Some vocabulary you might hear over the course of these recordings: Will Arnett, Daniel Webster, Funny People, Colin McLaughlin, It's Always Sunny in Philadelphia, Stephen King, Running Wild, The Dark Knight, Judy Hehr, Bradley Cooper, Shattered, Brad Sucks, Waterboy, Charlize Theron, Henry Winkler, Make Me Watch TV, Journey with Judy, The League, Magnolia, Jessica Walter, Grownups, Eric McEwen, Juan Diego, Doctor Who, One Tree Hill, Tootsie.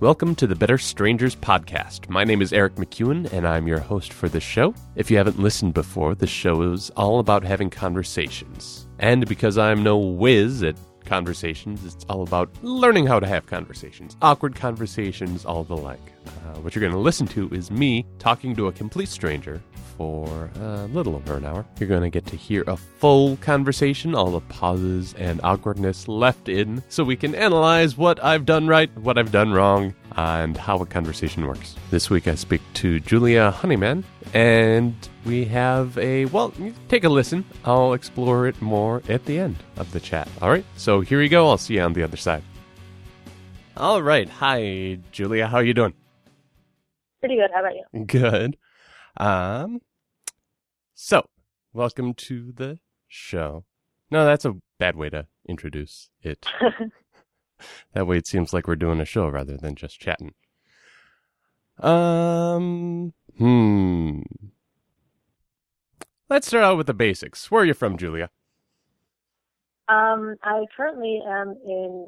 Welcome to the Better Strangers podcast. My name is Eric McEwen, and I'm your host for this show. If you haven't listened before, this show is all about having conversations. And because I'm no whiz at conversations, it's all about learning how to have conversations. Awkward conversations, all the like. What you're going to listen to is me talking to a complete stranger for a little over an hour. You're going to get to hear a full conversation, all the pauses and awkwardness left in, so we can analyze what I've done right, what I've done wrong, and how a conversation works. This week I speak to Julia Honeyman, and we have take a listen. I'll explore it more at the end of the chat. All right, so here we go. I'll see you on the other side. All right. Hi, Julia. How are you doing? Pretty good. How about you? Good. So, welcome to the show. No, that's a bad way to introduce it. That way it seems like we're doing a show rather than just chatting. Let's start out with the basics. Where are you from, Julia? I currently am in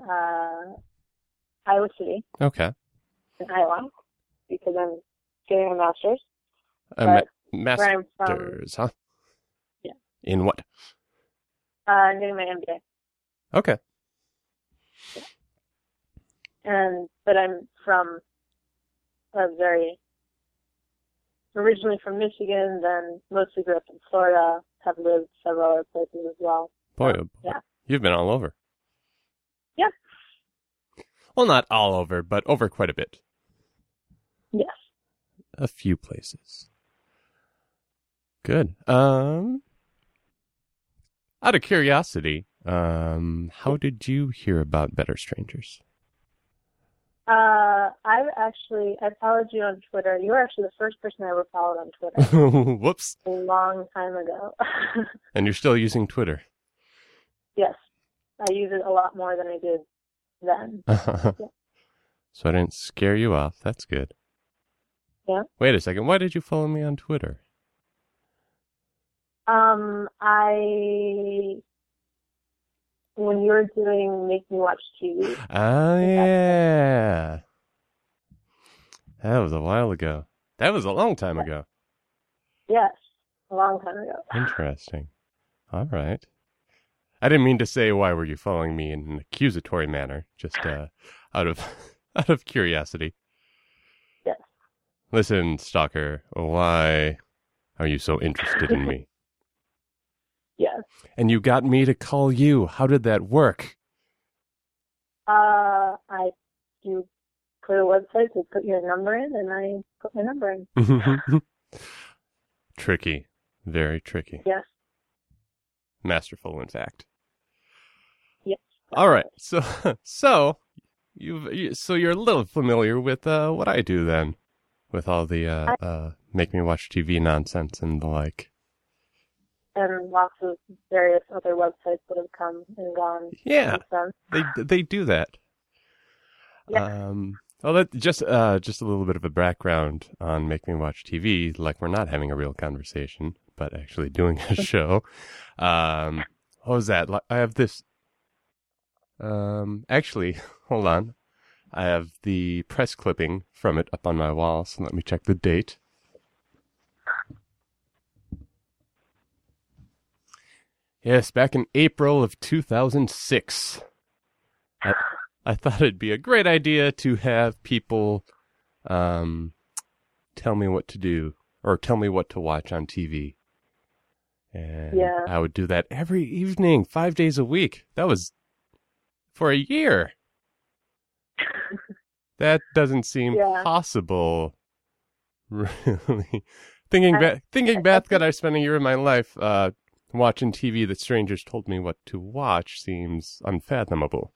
Iowa City. Okay. In Iowa, because I'm getting a master's. Master's, huh? Yeah. In what? I'm doing my MBA. Okay. Yeah. But I'm originally from Michigan, then mostly grew up in Florida, have lived several other places as well. Boy, yeah. You've been all over. Yeah. Well, not all over, but over quite a bit. Yes. A few places. Good. Out of curiosity, how did you hear about Better Strangers? I followed you on Twitter. You were actually the first person I ever followed on Twitter. Whoops. A long time ago. And you're still using Twitter? Yes. I use it a lot more than I did then. Yeah. So I didn't scare you off. That's good. Yeah. Wait a second. Why did you follow me on Twitter? When you were doing Make Me Watch TV. Oh, yeah. That was a while ago. That was a long time ago. Yes, a long time ago. Interesting. All right. I didn't mean to say why were you following me in an accusatory manner, just out of curiosity. Yes. Listen, stalker, why are you so interested in me? Yes. And you got me to call you. How did that work? You put a website, you put your number in, and I put my number in. Tricky. Very tricky. Yes. Masterful, in fact. Yes. All right. So you're a little familiar with what I do then, with all the Make Me Watch TV nonsense and the like. And lots of various other websites that have come and gone. Yeah, they do that. Yeah. Well, just a little bit of a background on Make Me Watch TV. Like we're not having a real conversation, but actually doing a show. What was that? I have this. Actually, hold on. I have the press clipping from it up on my wall. So let me check the date. Yes, back in April of 2006. I thought it'd be a great idea to have people tell me what to do or tell me what to watch on TV. And yeah. I would do that every evening, 5 days a week. That was for a year. That doesn't seem possible, really. Thinking back that I spent a year of my life watching TV that strangers told me what to watch seems unfathomable.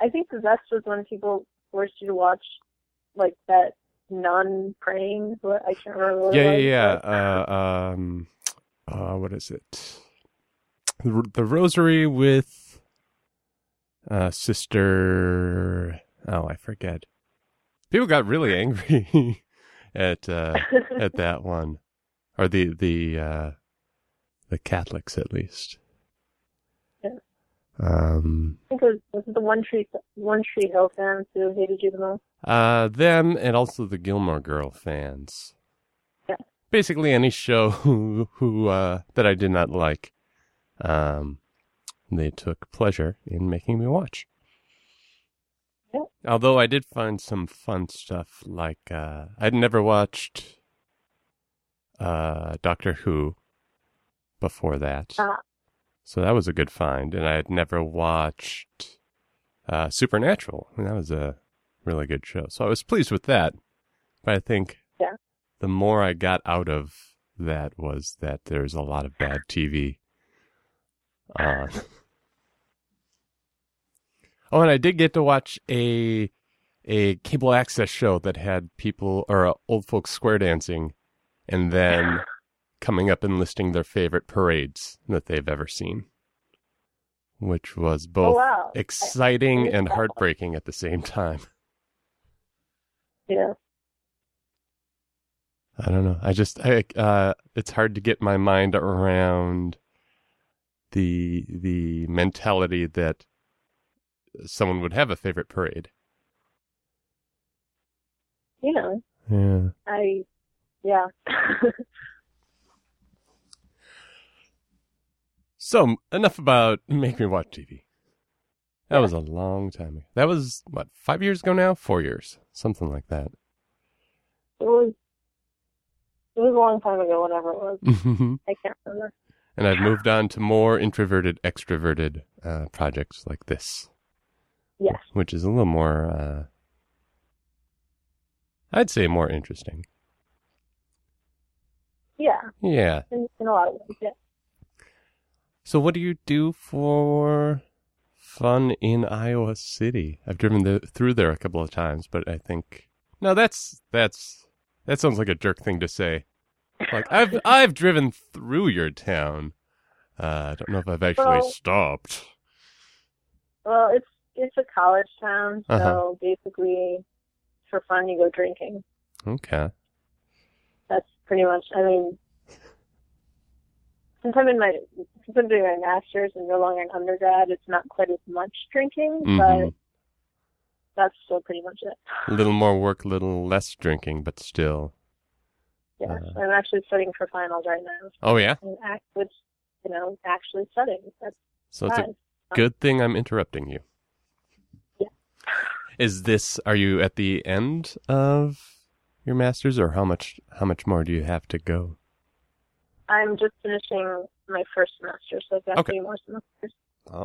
I think the best was when people forced you to watch, like, that nun praying. I can't remember what it was. What is it? The Rosary with Sister... Oh, I forget. People got really angry at that one. Or the Catholics, at least. Yeah. I think it was the One Tree Hill fans who hated you the most. Them and also the Gilmore Girl fans. Yeah. Basically any show who that I did not like, they took pleasure in making me watch. Yeah. Although I did find some fun stuff like I'd never watched Doctor Who before that. So that was a good find, and I had never watched Supernatural, and that was a really good show. So I was pleased with that, but I think the more I got out of that was that there's a lot of bad TV on. Oh, and I did get to watch a cable access show that had people, or old folks square dancing, and then coming up and listing their favorite parades that they've ever seen, which was both exciting and heartbreaking at the same time. Yeah. I don't know. I it's hard to get my mind around the mentality that someone would have a favorite parade. Yeah. Yeah. So, enough about Make Me Watch TV. That was a long time ago. That was, what, 5 years ago now? 4 years. Something like that. It was a long time ago, whatever it was. I can't remember. And I've moved on to more introverted, extroverted projects like this. Yes. Which is a little more, I'd say more interesting. Yeah. Yeah. In a lot of ways, yeah. So what do you do for fun in Iowa City? I've driven through there a couple of times, but I think no, that sounds like a jerk thing to say. Like I've driven through your town. I don't know if I've actually stopped. Well, it's a college town, so basically for fun you go drinking. Okay. That's pretty much. I mean, since I'm doing my master's and no longer an undergrad, it's not quite as much drinking, but that's still pretty much it. A little more work, a little less drinking, but still. Yeah, I'm actually studying for finals right now. Oh, yeah? Actually studying. So it's a good thing I'm interrupting you. Yeah. Are you at the end of your master's, or how much more do you have to go? I'm just finishing my first semester, so I've got three more semesters. Oh,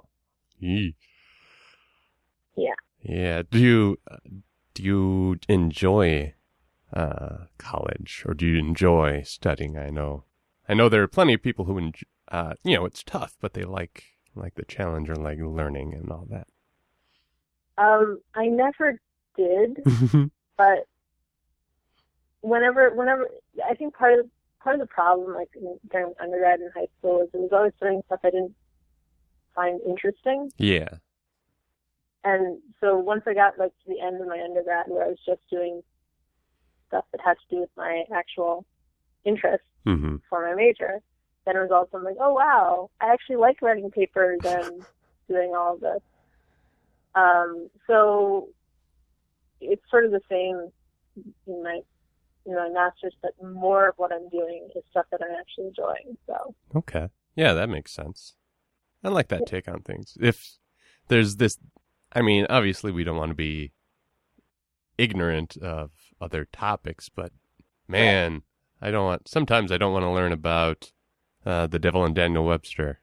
yeah. Yeah. Do you enjoy college, or do you enjoy studying? I know there are plenty of people who it's tough, but they like the challenge or like learning and all that. I never did, but whenever I think part of the problem, like during undergrad and high school, is it was always doing stuff I didn't find interesting. Yeah. And so once I got to the end of my undergrad, where I was just doing stuff that had to do with my actual interests for my major, then it was also like, oh wow, I actually like writing papers and doing all of this. So it's sort of the same in my master's, but more of what I'm doing is stuff that I'm actually enjoying. So okay, yeah, that makes sense. I like that take on things. If there's this, I mean, obviously we don't want to be ignorant of other topics, but man, I don't want. Sometimes I don't want to learn about the devil and Daniel Webster.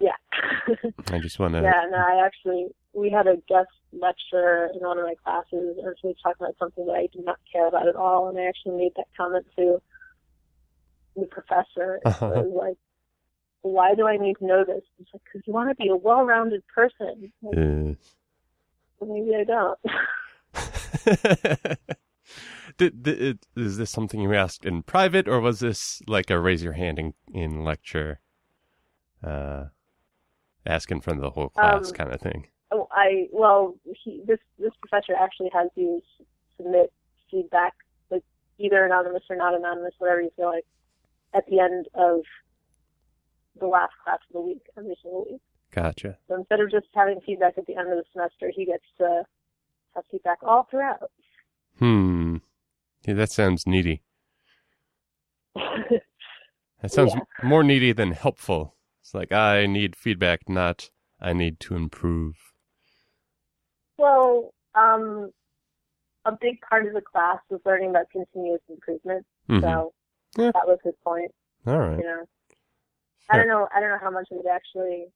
Yeah, I just want to. Yeah, no, we had a guest lecture in one of my classes, and she was talking about something that I did not care about at all, and I actually made that comment to the professor. It was like, why do I need to know this? It's like, because you want to be a well-rounded person. Like, well, maybe I don't. Is this something you asked in private, or was this like a raise your hand in lecture? Ask in front of the whole class kind of thing. This professor actually has you submit feedback, like either anonymous or not anonymous, whatever you feel like, at the end of the last class of the week, every single week. Gotcha. So instead of just having feedback at the end of the semester, he gets to have feedback all throughout. Yeah, that sounds needy. That sounds more needy than helpful. It's like, I need feedback, not I need to improve. Well, a big part of the class was learning about continuous improvement. Mm-hmm. So that was his point. All right. You know? I don't know how much of it actually...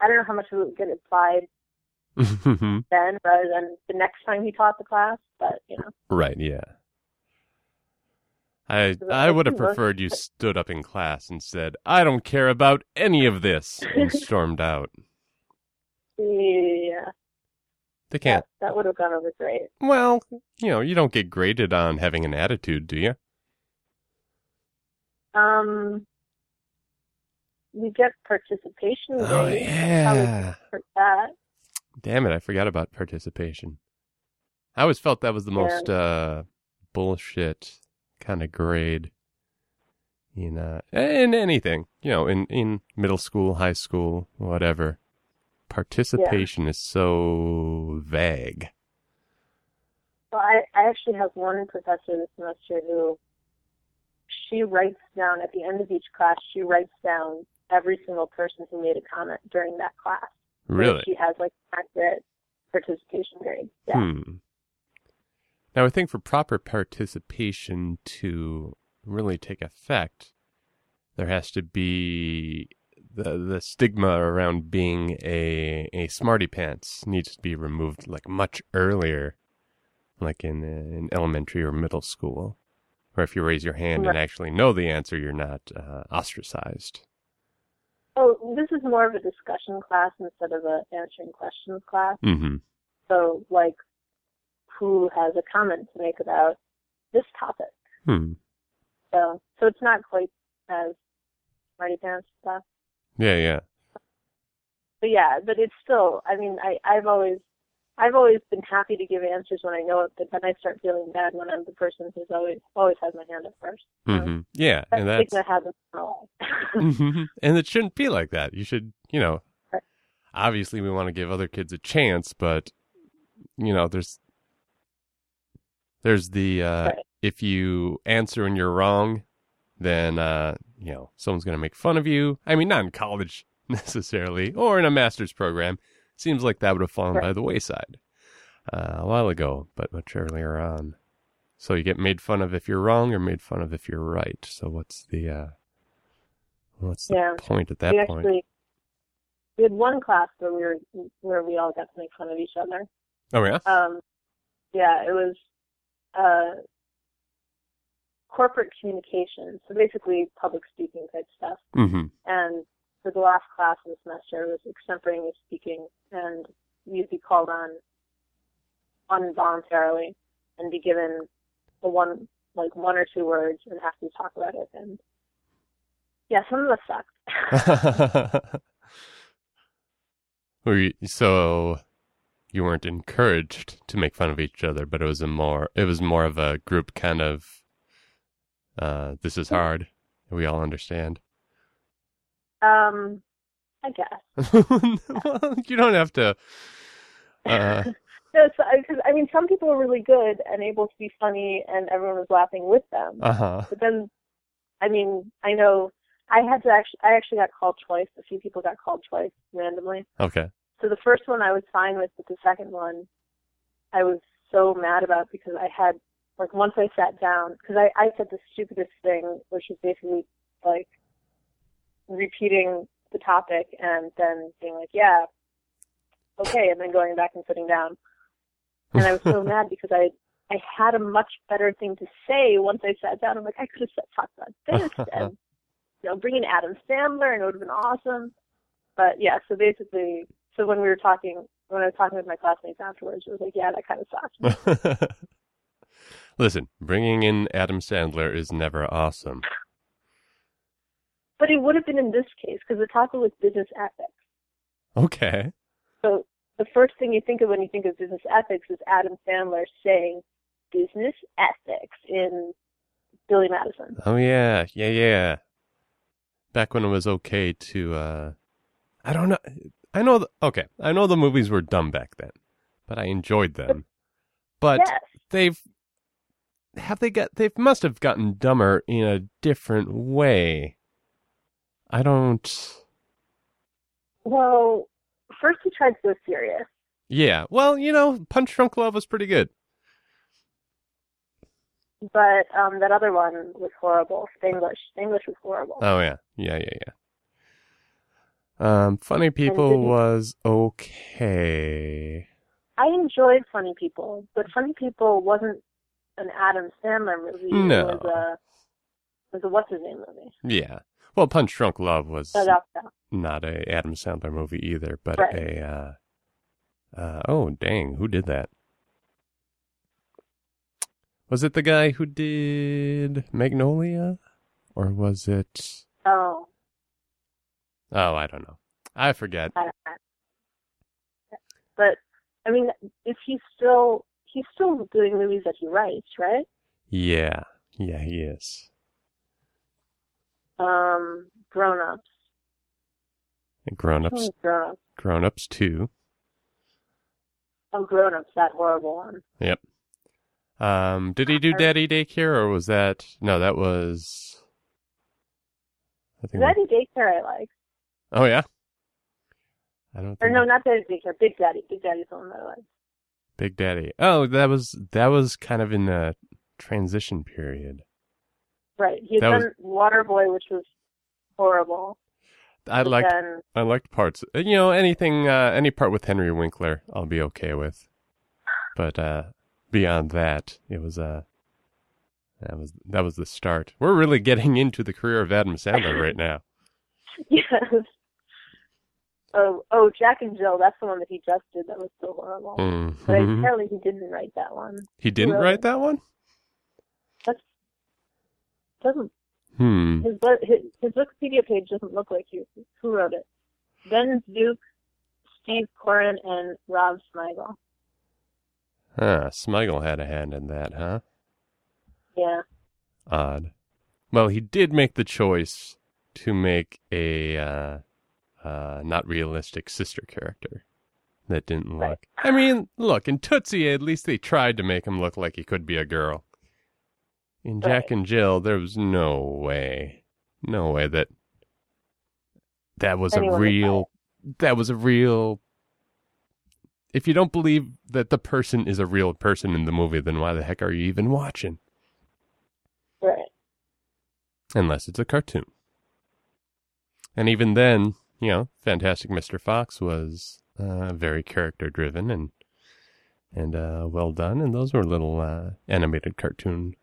I don't know how much of it get applied then rather than the next time he taught the class, but, you know. Right, yeah. I would have preferred you stood up in class and said, I don't care about any of this, and stormed out. Yeah. They can't. That would have gone over great. Well, you know, you don't get graded on having an attitude, do you? We get participation. Oh, yeah. For that. Damn it, I forgot about participation. I always felt that was the most bullshit kind of grade in anything. You know, in middle school, high school, whatever. Participation is so vague. Well, I actually have one professor this semester who, she writes down, at the end of each class, she writes down every single person who made a comment during that class. Really? She has, like, accurate participation grade. Yeah. Now, I think for proper participation to really take effect, there has to be the stigma around being a smarty pants needs to be removed, like, much earlier, like in elementary or middle school. Or if you raise your hand and actually know the answer, you're not ostracized. Oh, this is more of a discussion class instead of an answering questions class. Mm-hmm. So, like, who has a comment to make about this topic? So it's not quite as smarty pants stuff. Yeah. But it's still, I mean, I've always been happy to give answers when I know it, but then I start feeling bad when I'm the person who's always has my hand up first. Mm-hmm. Yeah, and that's that hasn't been all. And it shouldn't be like that. You should, you know, obviously we want to give other kids a chance, but you know, there's the if you answer and you're wrong, then you know someone's going to make fun of you. I mean, not in college necessarily, or in a master's program. Seems like that would have fallen by the wayside a while ago, but much earlier on. So you get made fun of if you're wrong or made fun of if you're right. So what's the point at that point? Actually, we had one class where we all got to make fun of each other. Oh, yeah? It was corporate communications. So basically public speaking type stuff. Mm-hmm. And for the last class of the semester was extemporaneous speaking, and you'd be called on voluntarily and be given one or two words and have to talk about it. And yeah, some of us sucked. So you weren't encouraged to make fun of each other, but it was more of a group kind of this is hard. We all understand. I guess. Well, you don't have to. No, because I mean, some people were really good and able to be funny, and everyone was laughing with them. But then, I mean, I know I actually got called twice. A few people got called twice randomly. Okay. So the first one I was fine with, but the second one, I was so mad about because I had once I sat down because I said the stupidest thing, which was basically repeating the topic and then being like, yeah, okay, and then going back and sitting down. And I was so mad because I had a much better thing to say once I sat down. I'm like, I could have talked about this and bring in Adam Sandler and it would have been awesome. But yeah, so basically, when we were talking, when I was talking with my classmates afterwards, it was like, yeah, that kind of sucks. Listen, bringing in Adam Sandler is never awesome. But it would have been in this case, because the topic was business ethics. Okay. So the first thing you think of when you think of business ethics is Adam Sandler saying business ethics in Billy Madison. Oh, yeah. Back when it was okay to I don't know. I know. I know the movies were dumb back then, but I enjoyed them. But yes. They must have gotten dumber in a different way. I don't. Well, first he tried so serious. Yeah. Well, Punch Drunk Love was pretty good. But that other one was horrible. Spanglish was horrible. Oh, yeah. Yeah. Funny People was okay. I enjoyed Funny People, but Funny People wasn't an Adam Sandler movie. No. It was a what's-his-name movie. Yeah. Well, Punch Drunk Love was not a Adam Sandler movie either, but right. Oh, dang. Who did that? Was it the guy who did Magnolia? Or was it... Oh, I don't know. I forget. But, I mean, if he's still doing movies that he writes, right? Yeah. Yeah, he is. Grownups. Grownups 2. Oh, Grownups, that horrible one. Yep. Did he do Daddy Daycare, or was that... No, that was... Daddy Daycare I like. Oh, yeah? Not Daddy Daycare. Big Daddy. Big Daddy's the one that I like. Big Daddy. Oh, that was kind of in the transition period. Right. He had done Waterboy, which was horrible. I liked parts. Any part with Henry Winkler, I'll be okay with. But, beyond that, it was that was the start. We're really getting into the career of Adam Sandler right now. Yes. Oh, Jack and Jill. That's the one that he just did. That was so horrible. Mm-hmm. But apparently, he didn't write that one. He didn't write that one. That doesn't. His Wikipedia page doesn't look like you. Who wrote it? Ben Duke, Steve Corrin, and Rob Smigel. Huh, Smigel had a hand in that, huh? Yeah. Odd. Well, he did make the choice to make a not realistic sister character that didn't look... Right. I mean, look, in Tootsie, at least they tried to make him look like he could be a girl. In Jack and Jill, there was no way that was anyone a real... That was a real... If you don't believe that the person is a real person in the movie, then why the heck are you even watching? Right. Unless it's a cartoon. And even then, Fantastic Mr. Fox was very character-driven and well done. And those were little animated cartoon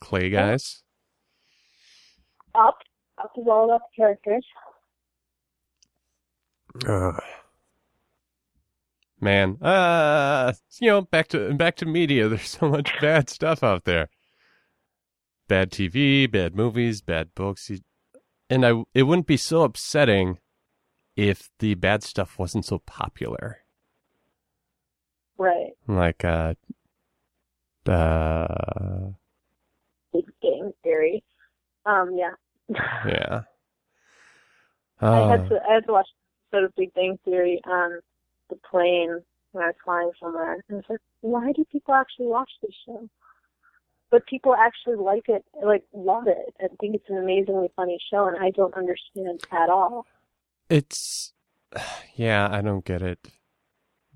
clay guys. Up is all about the characters. Man, back to media. There's so much bad stuff out there. Bad TV, bad movies, bad books. And it wouldn't be so upsetting if the bad stuff wasn't so popular. Right. Like, Big Bang Theory. Yeah. Yeah. I had to watch an episode of Big Bang Theory the plane when I was flying somewhere. And I was like, why do people actually watch this show? But people actually like it, love it, and think it's an amazingly funny show, and I don't understand at all. I don't get it.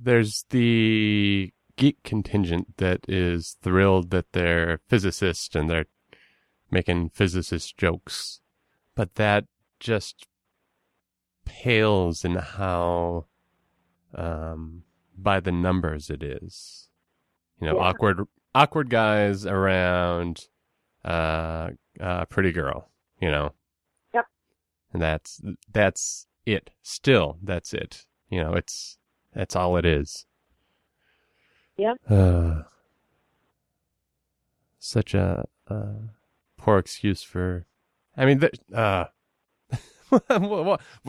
There's the geek contingent that is thrilled that they're physicists and they're making physicist jokes, but that just pales in how... by the numbers it is, awkward guys around, pretty girl, Yep. And that's it. Still, that's it. That's all it is. Yep. Such a, poor excuse for, we're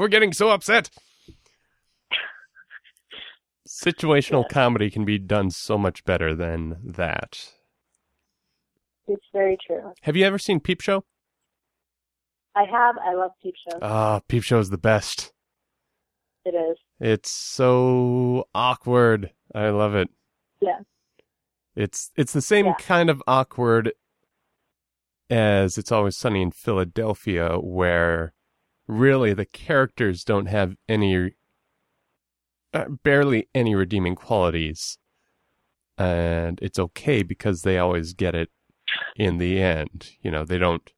getting so upset. Situational comedy can be done so much better than that. It's very true. Have you ever seen Peep Show? I have. I love Peep Show. Peep Show is the best. It is. It's so awkward. I love it. Yeah. It's the same kind of awkward as It's Always Sunny in Philadelphia, where really the characters don't have any, barely any redeeming qualities. And it's okay because they always get it in the end. You know, they don't,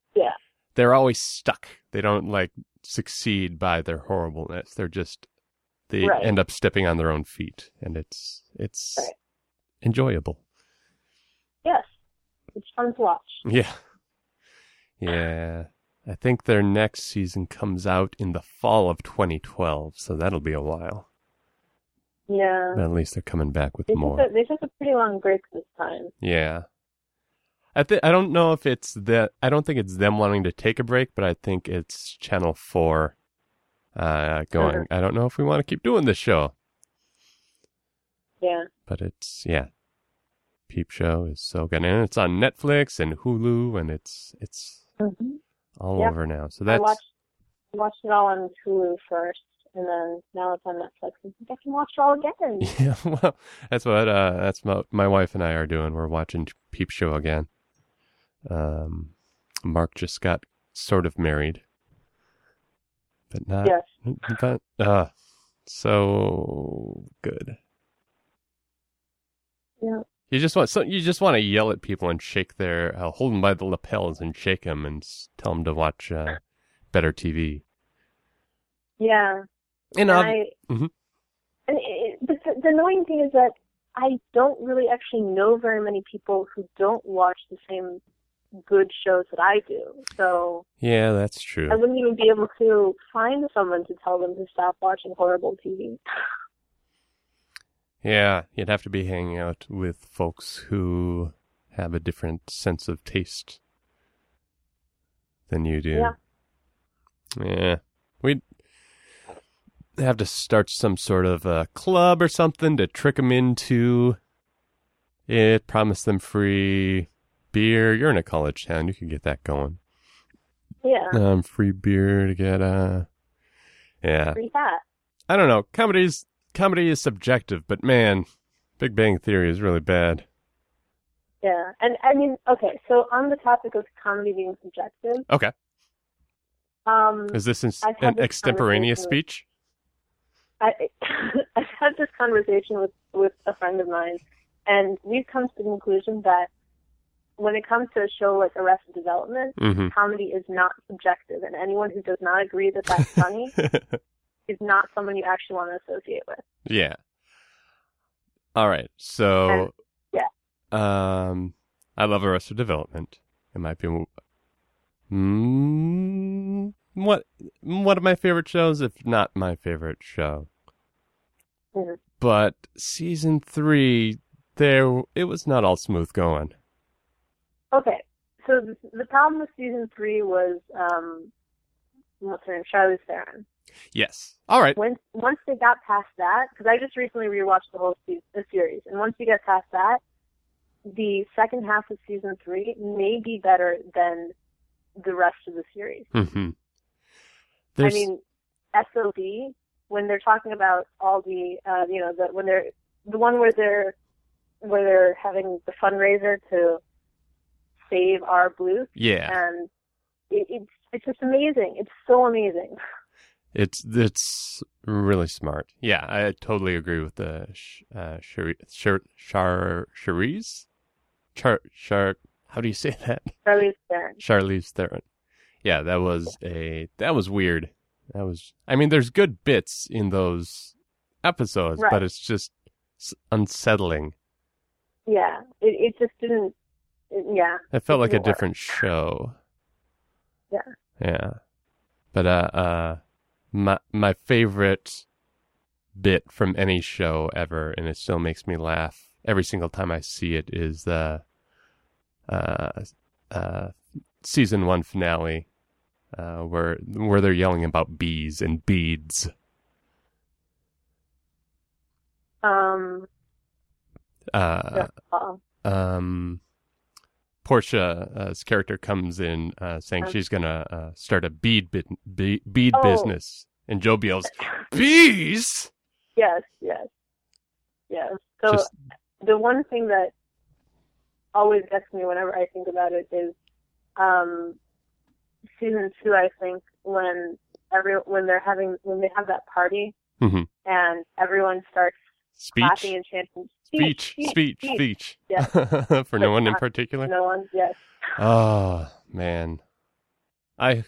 they're always stuck. They don't like succeed by their horribleness. They're just, they end up stepping on their own feet, and it's enjoyable. Yes. It's fun to watch. Yeah. Yeah. I think their next season comes out in the fall of 2012, so that'll be a while. Yeah. But at least they're coming back with more. They took a pretty long break this time. Yeah. I don't know if it's that. I don't think it's them wanting to take a break, but I think it's Channel 4 going, I don't know if we want to keep doing this show. Yeah. But it's, Peep Show is so good. And it's on Netflix and Hulu, and it's all over now. So that's... I watched it all on Hulu first, and then now it's on Netflix. I think I can watch it all again. Yeah, well, that's what my wife and I are doing. We're watching Peep Show again. Mark just got sort of married. But not... Yes. But, so good. Yeah. You just want to yell at people and shake their hold them by the lapels and shake them and tell them to watch better TV. Yeah, the annoying thing is that I don't really actually know very many people who don't watch the same good shows that I do. So yeah, that's true. I wouldn't even be able to find someone to tell them to stop watching horrible TV. Yeah, you'd have to be hanging out with folks who have a different sense of taste than you do. Yeah. We'd have to start some sort of a club or something to trick them into it, promise them free beer. You're in a college town. You can get that going. Yeah. Free beer to get free hat. I don't know. Comedy is subjective, but man, Big Bang Theory is really bad. Yeah, and I mean, okay, so on the topic of comedy being subjective... Okay. Is this an extemporaneous speech? I've had this conversation with a friend of mine, and we've come to the conclusion that when it comes to a show like Arrested Development, comedy is not subjective, and anyone who does not agree that that's funny... is not someone you actually want to associate with. Yeah. All right. So, I love Arrested Development. It might be one of my favorite shows, if not my favorite show. Mm-hmm. But season 3, it was not all smooth going. Okay. So the problem with season 3 was what's her name? Charlize Theron. Yes. All right. Once they got past that, because I just recently rewatched the whole series, and once you get past that, the second half of season 3 may be better than the rest of the series. Mm-hmm. I mean, SOB, when they're talking about all the, when they're the one where they're having the fundraiser to save our Bluth. Yeah. And it's just amazing. It's so amazing. It's really smart. Yeah, I totally agree with the how do you say that? Charlize Theron. Yeah, that was weird. There's good bits in those episodes, but it's just unsettling. Yeah, it just didn't. It felt like a different show. Yeah. Yeah, but My favorite bit from any show ever, and it still makes me laugh every single time I see it, is the season 1 finale where they're yelling about bees and beads. Portia's character comes in saying she's going to start a bead business. And Joe yells, bees! Yes, yes, yes. So the one thing that always gets me whenever I think about it is season 2, I think, when they have that party mm-hmm. and everyone starts clapping and chanting speech. Yes. For no one in particular. No one, yes. Oh man, I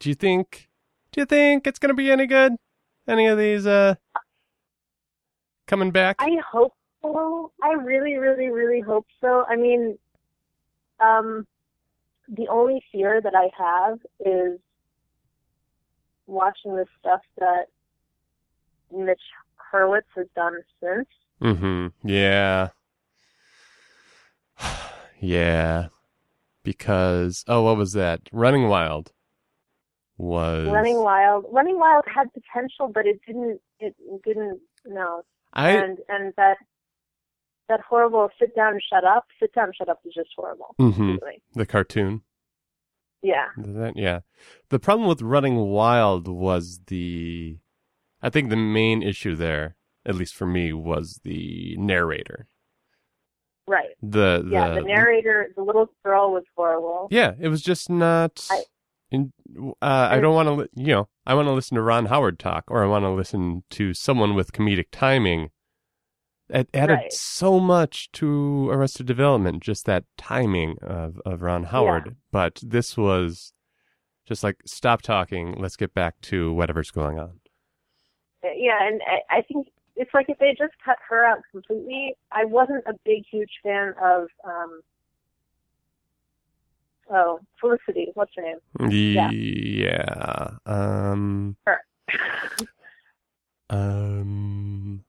do you think it's gonna be any good? Any of these coming back? I hope so. I really, really, really hope so. I mean, the only fear that I have is watching the stuff that Mitch Hurwitz has done since. Mm-hmm. Yeah. Yeah. Because, what was that? Running Wild was... Running Wild had potential, but it didn't. And that horrible Sit Down, Shut Up is just horrible. Mm-hmm. Really. The cartoon. Yeah. Yeah. The problem with Running Wild was I think the main issue there, at least for me, was the narrator. Right. The narrator, the little girl was horrible. Yeah, it was just not... I don't want to, I want to listen to Ron Howard talk, or I want to listen to someone with comedic timing. It added so much to Arrested Development, just that timing of Ron Howard. Yeah. But this was just like, stop talking, let's get back to whatever's going on. Yeah, and I think it's like if they just cut her out completely. I wasn't a big, huge fan of... Felicity. What's her name? Yeah. Her.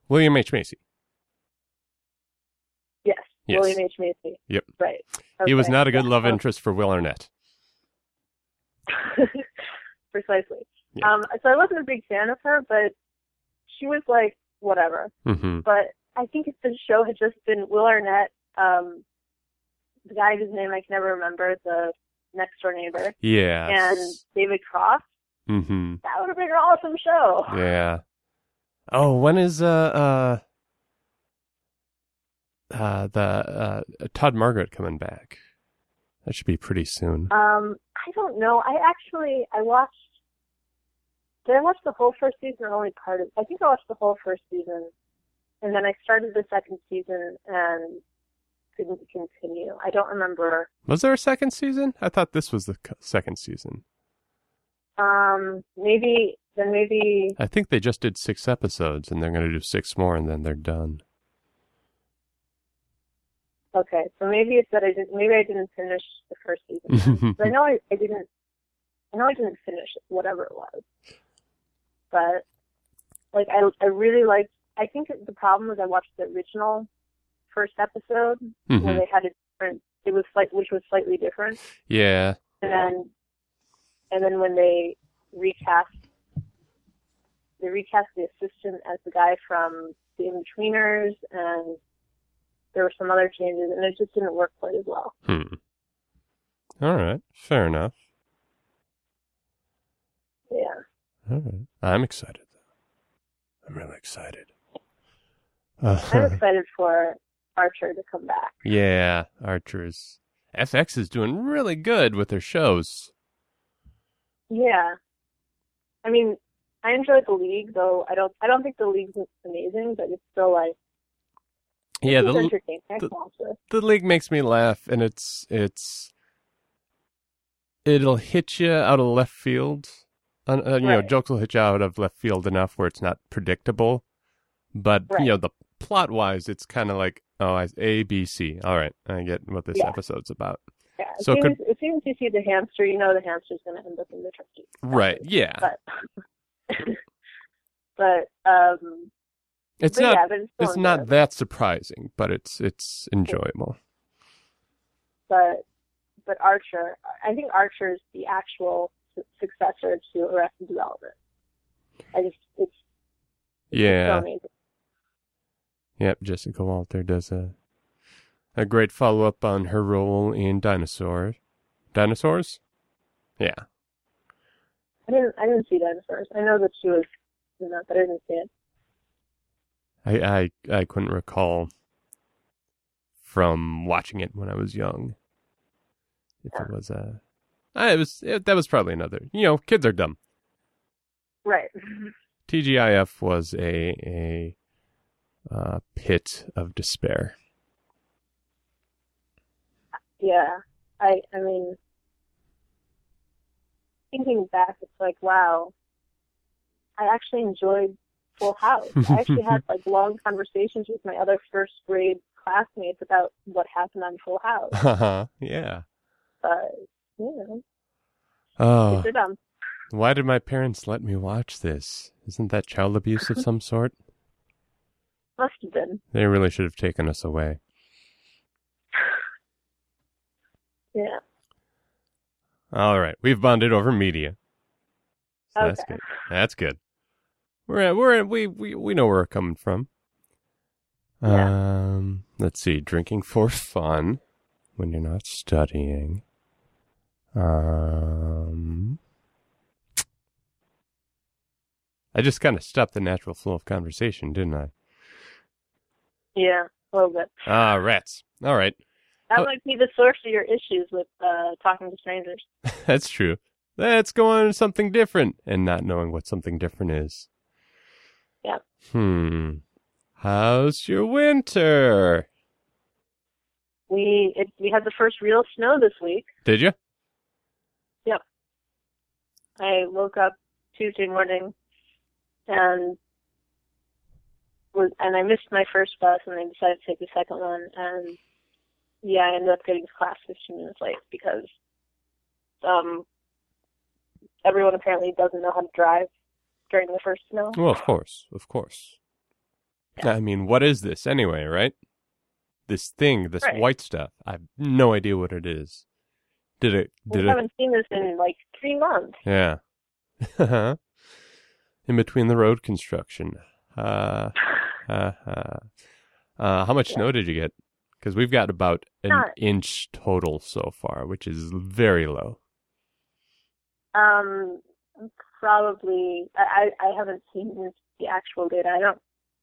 William H. Macy. Yes. William H. Macy. Yep. Right. Okay. He was not a good love interest for Will Arnett. Precisely. Yeah. So I wasn't a big fan of her, but she was like, whatever. Mm-hmm. But I think if the show had just been Will Arnett, the guy whose name I can never remember, the next door neighbor. Yeah. And David Cross. Mm-hmm. That would have been an awesome show. Yeah. Oh, when is the Todd Margaret coming back? That should be pretty soon. I don't know. Did I watch the whole first season or only part of it? I think I watched the whole first season, and then I started the second season and couldn't continue. I don't remember. Was there a second season? I thought this was the second season. Maybe. I think they just did 6 episodes, and they're going to do 6 more, and then they're done. Okay, so maybe it's that I didn't finish the first season. But I know I didn't finish it, whatever it was. But like I really liked. I think the problem was I watched the original first episode mm-hmm. where they had a different. It was which was slightly different. Yeah. And then when they recast the assistant as the guy from The In-Betweeners, and there were some other changes, and it just didn't work quite as well. Hmm. All right. Fair enough. Yeah. All right. I'm excited, though. I'm really excited. I'm excited for Archer to come back. Yeah, FX is doing really good with their shows. Yeah. I mean, I enjoy The League, though I don't think The League's amazing, but it's still like... Yeah, the League makes me laugh, and it'll hit you out of left field. Jokes will hit you out of left field enough where it's not predictable. But, the plot-wise, it's kind of like, A, B, C. All right, I get what this episode's about. Yeah, as soon as you see the hamster, you know the hamster's going to end up in the turkey. Right, yeah. But it's not that surprising, but it's enjoyable. But Archer, I think Archer is the actual successor to Arrested Development. It's so amazing. Yep, Jessica Walter does a great follow-up on her role in Dinosaurs. Yeah. I didn't see Dinosaurs. I know that she was in that, but I didn't see it. I couldn't recall from watching it when I was young. That was probably another. You know, kids are dumb. Right. TGIF was a pit of despair. Yeah, I mean, thinking back, it's like, wow, I actually enjoyed Full House. I actually had like long conversations with my other first grade classmates about what happened on Full House. Uh-huh. Yeah. But, you know. Oh. Kids are dumb. Why did my parents let me watch this? Isn't that child abuse of some sort? Must have been. They really should have taken us away. Yeah. All right. We've bonded over media. So okay. That's good. That's good. We know where we're coming from. Yeah. Let's see. Drinking for fun when you're not studying. I just kind of stopped the natural flow of conversation, didn't I? Yeah, a little bit. Ah, rats. All right. That might be the source of your issues with talking to strangers. That's true. Let's go on to something different and not knowing what something different is. Yeah. How's your winter? We had the first real snow this week. Did you? Yep. I woke up Tuesday morning and I missed my first bus, and I decided to take the second one, and yeah, I ended up getting to class 15 minutes late because everyone apparently doesn't know how to drive during the first snow. Well, of course. Yeah. I mean, what is this anyway, right? This thing, this right. White stuff. I have no idea what it is. We haven't seen this in like 3 months. Yeah. In between the road construction. How much snow did you get? Because we've got about an inch total so far, which is very low. Probably. I haven't seen the actual data. I don't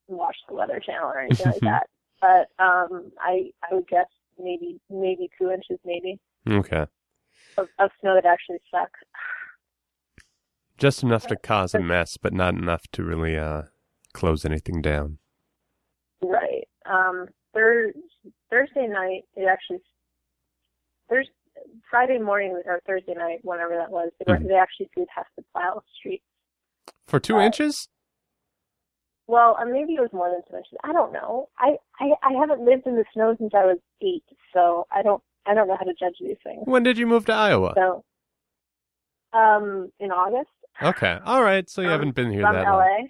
watch the Weather Channel or anything like that. But I would guess maybe 2 inches, maybe. Okay. Of snow that actually sucks. Just enough to cause a mess, but not enough to really close anything down. Right. Thursday night, it actually... Friday morning or Thursday night, whenever that was, they actually did have to plow the streets. For 2 inches? Well, maybe it was more than 2 inches. I don't know. I haven't lived in the snow since I was 8, so I don't know how to judge these things. When did you move to Iowa? So, in August. Okay. All right. So you haven't been here that long. From LA.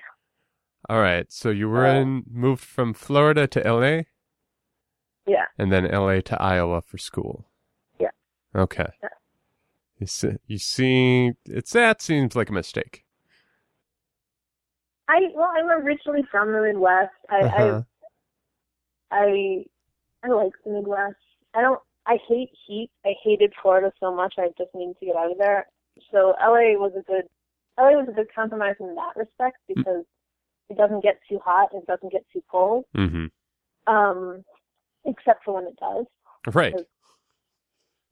All right. So you were moved from Florida to LA? Yeah. And then LA to Iowa for school. Yeah. Okay. Yeah. That seems like a mistake. I'm originally from the Midwest. I like the Midwest. I hate heat. I hated Florida so much. I just needed to get out of there. So LA was a good compromise in that respect because it doesn't get too hot and it doesn't get too cold. Mm-hmm. Except for when it does. Right. Because,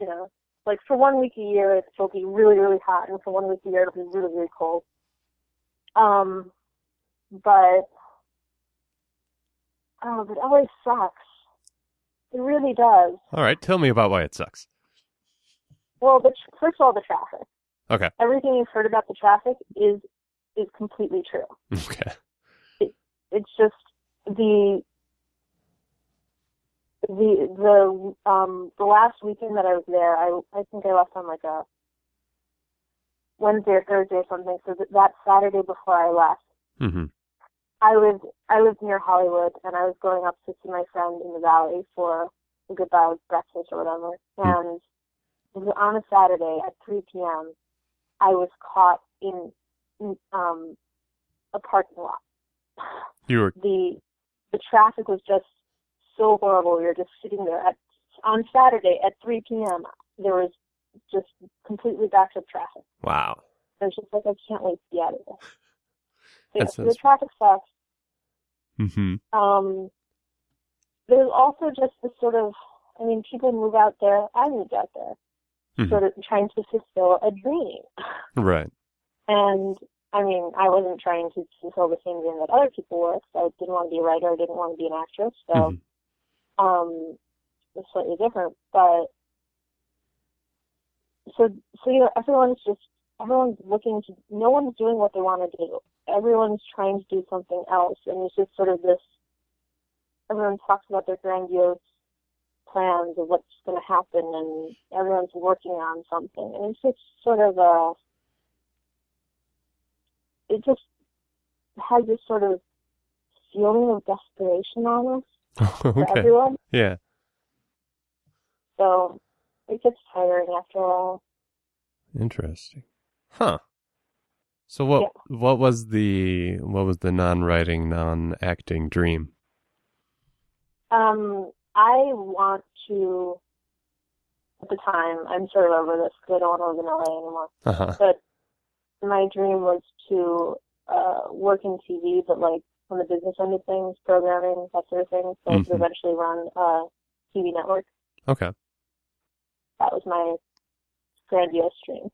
you know, like for 1 week a year it'll be really, really hot, and for 1 week a year it'll be really, really cold. But LA sucks. It really does. All right, tell me about why it sucks. Well, first of all, the traffic. Okay. Everything you've heard about the traffic is completely true. Okay. It's just the last weekend that I was there, I think I left on like a Wednesday or Thursday or something. So that Saturday before I left, mm-hmm. I was near Hollywood, and I was going up to see my friend in the valley for a goodbye breakfast or whatever. And on a Saturday at 3 p.m., I was caught in a parking lot. The traffic was just so horrible. We were just sitting there on Saturday at 3 p.m. There was just completely backed up traffic. Wow. I was just like, I can't wait to be out of this. Yeah, so the traffic sucks. Mm-hmm. There's also just this sort of, I mean, people move out there. I moved out there, mm-hmm. sort of trying to fulfill a dream. Right. And, I mean, I wasn't trying to fulfill the same dream that other people were, because I didn't want to be a writer, I didn't want to be an actress, so mm-hmm. It's slightly different. But, so you know, everyone's looking to, no one's doing what they want to do. Everyone's trying to do something else, and it's just sort of this, everyone talks about their grandiose plans of what's going to happen, and everyone's working on something, and it's just sort of a, it just has this sort of feeling of desperation on us for everyone. Yeah. So it gets tiring after a while. Interesting. Huh. So what was the non-writing, non-acting dream? I want to, at the time, I'm sort of over this because I don't want to live in LA anymore. Uh-huh. But my dream was to work in TV, but like on the business end of things, programming, that sort of thing, so mm-hmm. to eventually run a TV network. Okay. That was my grandiose dream.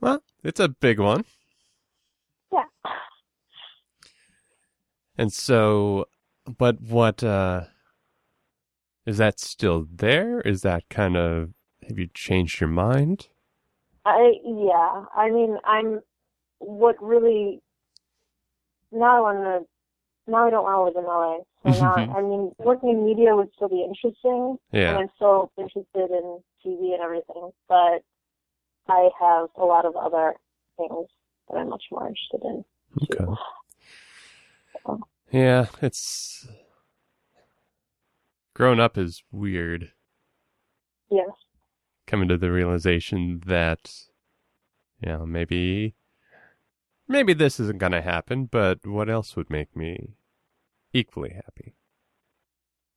Well, it's a big one. Yeah. And so, but what, is that still there? Is that kind of, have you changed your mind? Yeah. I mean, now I don't want to live in LA. So now, I mean, working in media would still be interesting. Yeah. And I'm still interested in TV and everything, but I have a lot of other things that I'm much more interested in. Okay. So. Yeah, it's... Grown up is weird. Yes. Coming to the realization that, you know, maybe this isn't going to happen, but what else would make me equally happy?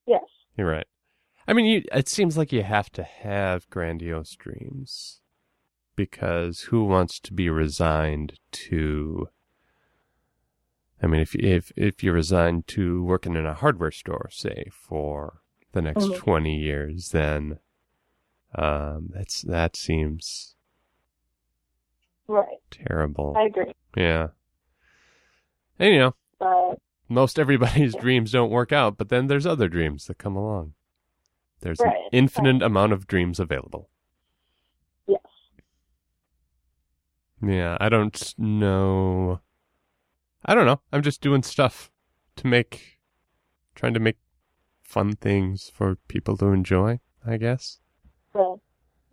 Yes. You're right. I mean, it seems like you have to have grandiose dreams. Because who wants to be resigned to? I mean, if you're resigned to working in a hardware store, say for the next 20 years, then that seems right terrible. I agree. Yeah, and you know, most everybody's dreams don't work out, but then there's other dreams that come along. There's an infinite amount of dreams available. Yeah, I don't know. I'm just doing stuff trying to make fun things for people to enjoy, I guess. Yeah.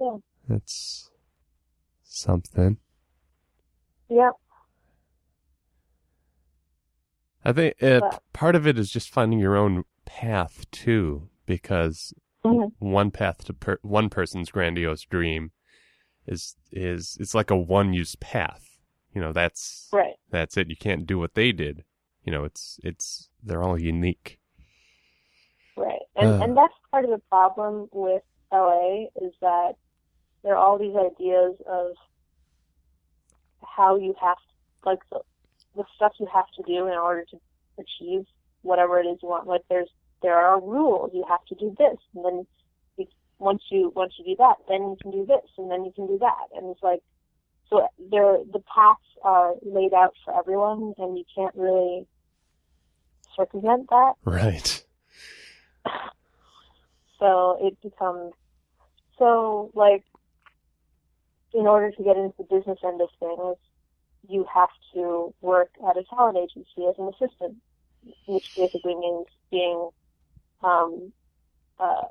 Yeah. That's something. Yep. I think part of it is just finding your own path too, because one path to one person's grandiose dream is it's like a one-use path, you know. That's right. That's it. You can't do what they did, you know. It's they're all unique, right? And that's part of the problem with LA is that there are all these ideas of how you have to, like the stuff you have to do in order to achieve whatever it is you want. Like there are rules. You have to do this, and then. Once you do that, then you can do this, and then you can do that, and it's like so. The paths are laid out for everyone, and you can't really circumvent that. Right. So it becomes so like in order to get into the business end of things, you have to work at a talent agency as an assistant, which basically means being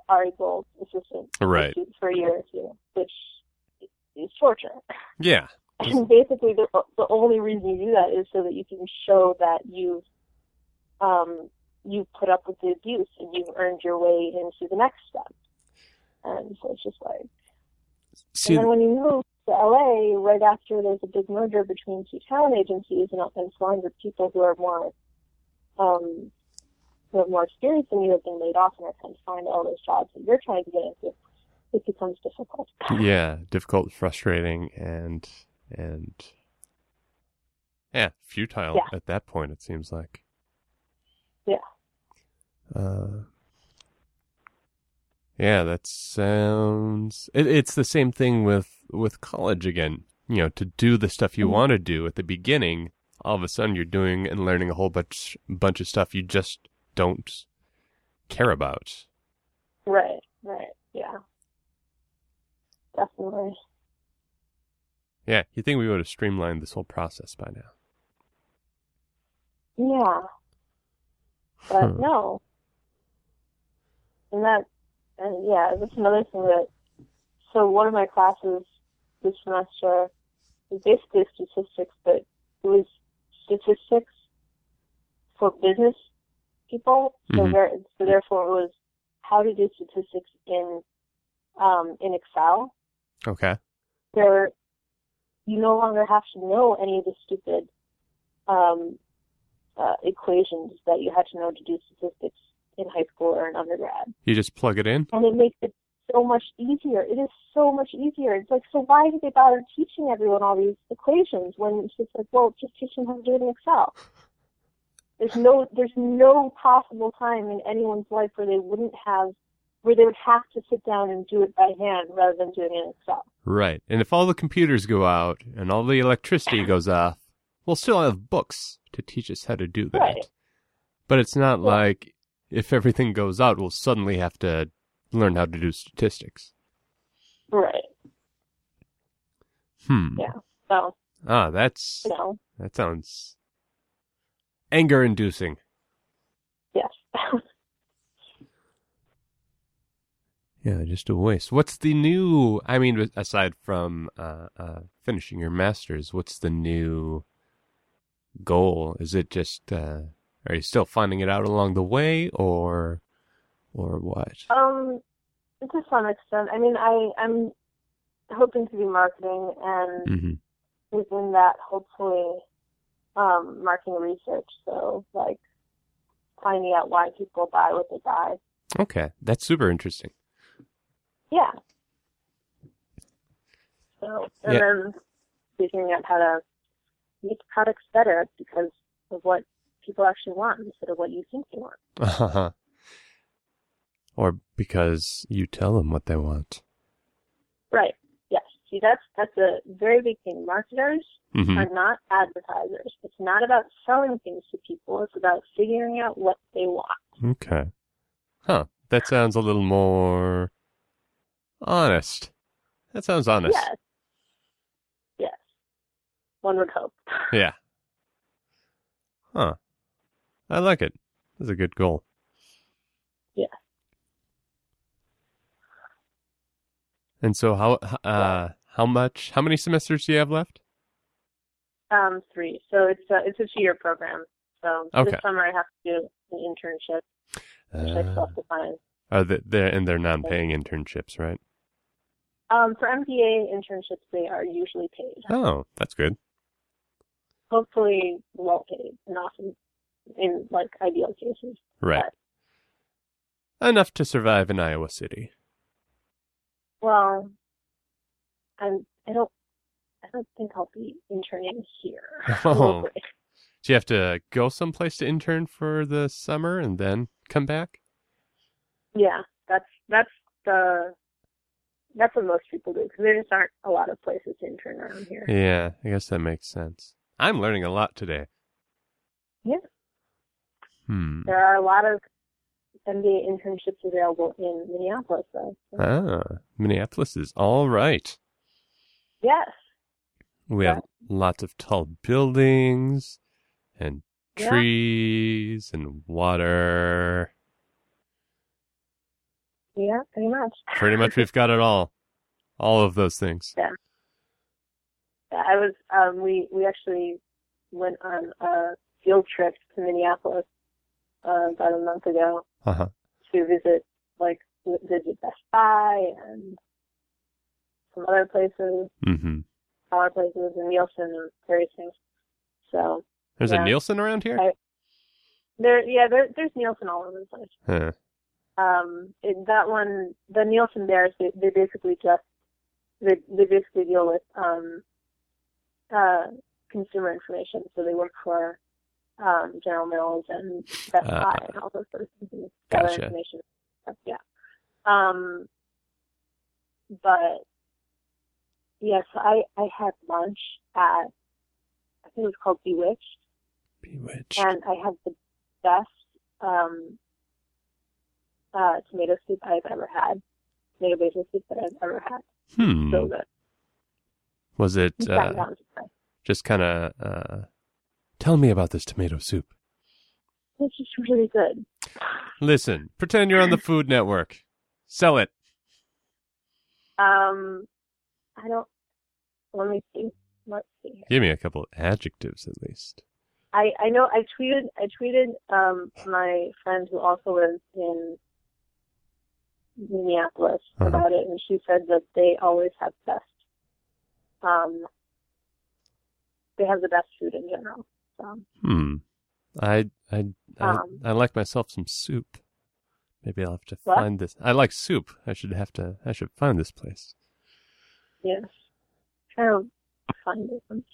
Ari Gold's assistant for a year or two, which is torture. Yeah. And basically, the only reason you do that is so that you can show that you've put up with the abuse and you've earned your way into the next step. And so it's just like... and then when you move to LA, right after there's a big merger between two talent agencies and 400 people who are more... have more experience than you have been laid off and are trying to find all those jobs that you're trying to get into, it becomes difficult. Yeah, difficult, frustrating, and and futile at that point, it seems like. Yeah. Yeah, that sounds... It's the same thing with college again. You know, to do the stuff you want to do at the beginning, all of a sudden you're doing and learning a whole bunch of stuff you just don't care about. Right, yeah. Definitely. Yeah, you'd think we would have streamlined this whole process by now. Yeah. But no. That's another thing that... So one of my classes this semester was basically statistics, but it was statistics for business people. So, so therefore it was how to do statistics in Excel. Okay. There, you no longer have to know any of the stupid equations that you had to know to do statistics in high school or in undergrad. You just plug it in? And it makes it so much easier. It is so much easier. It's like, so why did they bother teaching everyone all these equations when it's just like, well, just teach them how to do it in Excel. There's no possible time in anyone's life where they would have to sit down and do it by hand rather than doing it in Excel. Right. And if all the computers go out and all the electricity goes off, we'll still have books to teach us how to do that. Right. But it's not like if everything goes out, we'll suddenly have to learn how to do statistics. Right. Yeah. So. Ah, that's... You know. That sounds... anger-inducing. Yes. Yeah, just a waste. What's the new... I mean, aside from finishing your master's, what's the new goal? Is it just... are you still finding it out along the way, or what? To some extent. I mean, I'm hoping to be marketing, and within that, hopefully... marketing research, so like finding out why people buy what they buy. Okay, that's super interesting. Yeah. So, and then figuring out how to make products better because of what people actually want instead of what you think they want. Uh-huh. Or because you tell them what they want. Right. See, that's a very big thing. Marketers are not advertisers. It's not about selling things to people. It's about figuring out what they want. Okay. Huh. That sounds a little more honest. That sounds honest. Yes. One would hope. Yeah. Huh. I like it. That's a good goal. Yeah. And so how many semesters do you have left? 3. So it's a 2-year program. So this summer I have to do an internship, which I still have to find. They're non-paying internships, right? For MBA internships, they are usually paid. Oh, that's good. Hopefully well paid, and often in like ideal cases. Right. But... Enough to survive in Iowa City. Well, I don't think I'll be interning here. Oh. Do you have to go someplace to intern for the summer and then come back? Yeah, that's what most people do because there just aren't a lot of places to intern around here. Yeah, I guess that makes sense. I'm learning a lot today. Yeah. There are a lot of MBA internships available in Minneapolis, though. Ah, Minneapolis is all right. Yes. We have lots of tall buildings and trees and water. Yeah, pretty much. Pretty much we've got it all. All of those things. Yeah. I was, we actually went on a field trip to Minneapolis about a month ago to visit Best Buy and some other places, smaller places, and Nielsen and various things. So there's a Nielsen around here. There's Nielsen all over the place. Huh. That one, the Nielsen there, they basically deal with consumer information. So they work for General Mills and Best Buy and all those sorts of things. Gotcha. Other information. Yeah. But yes, yeah, so I had lunch at, I think it was called Bewitched. Bewitched. And I had the best tomato soup I've ever had. Tomato basil soup that I've ever had. Hmm. So good. Was it just kind of, tell me about this tomato soup. It's just really good. Listen, pretend you're on the Food Network. Sell it. Let me see. Let's see here. Give me a couple of adjectives at least. I know I tweeted my friend who also lives in Minneapolis about it, and she said that they always have best. They have the best food in general. So. I like myself some soup. Maybe I'll have to find this. I like soup. I should find this place. Yes. Try to find it.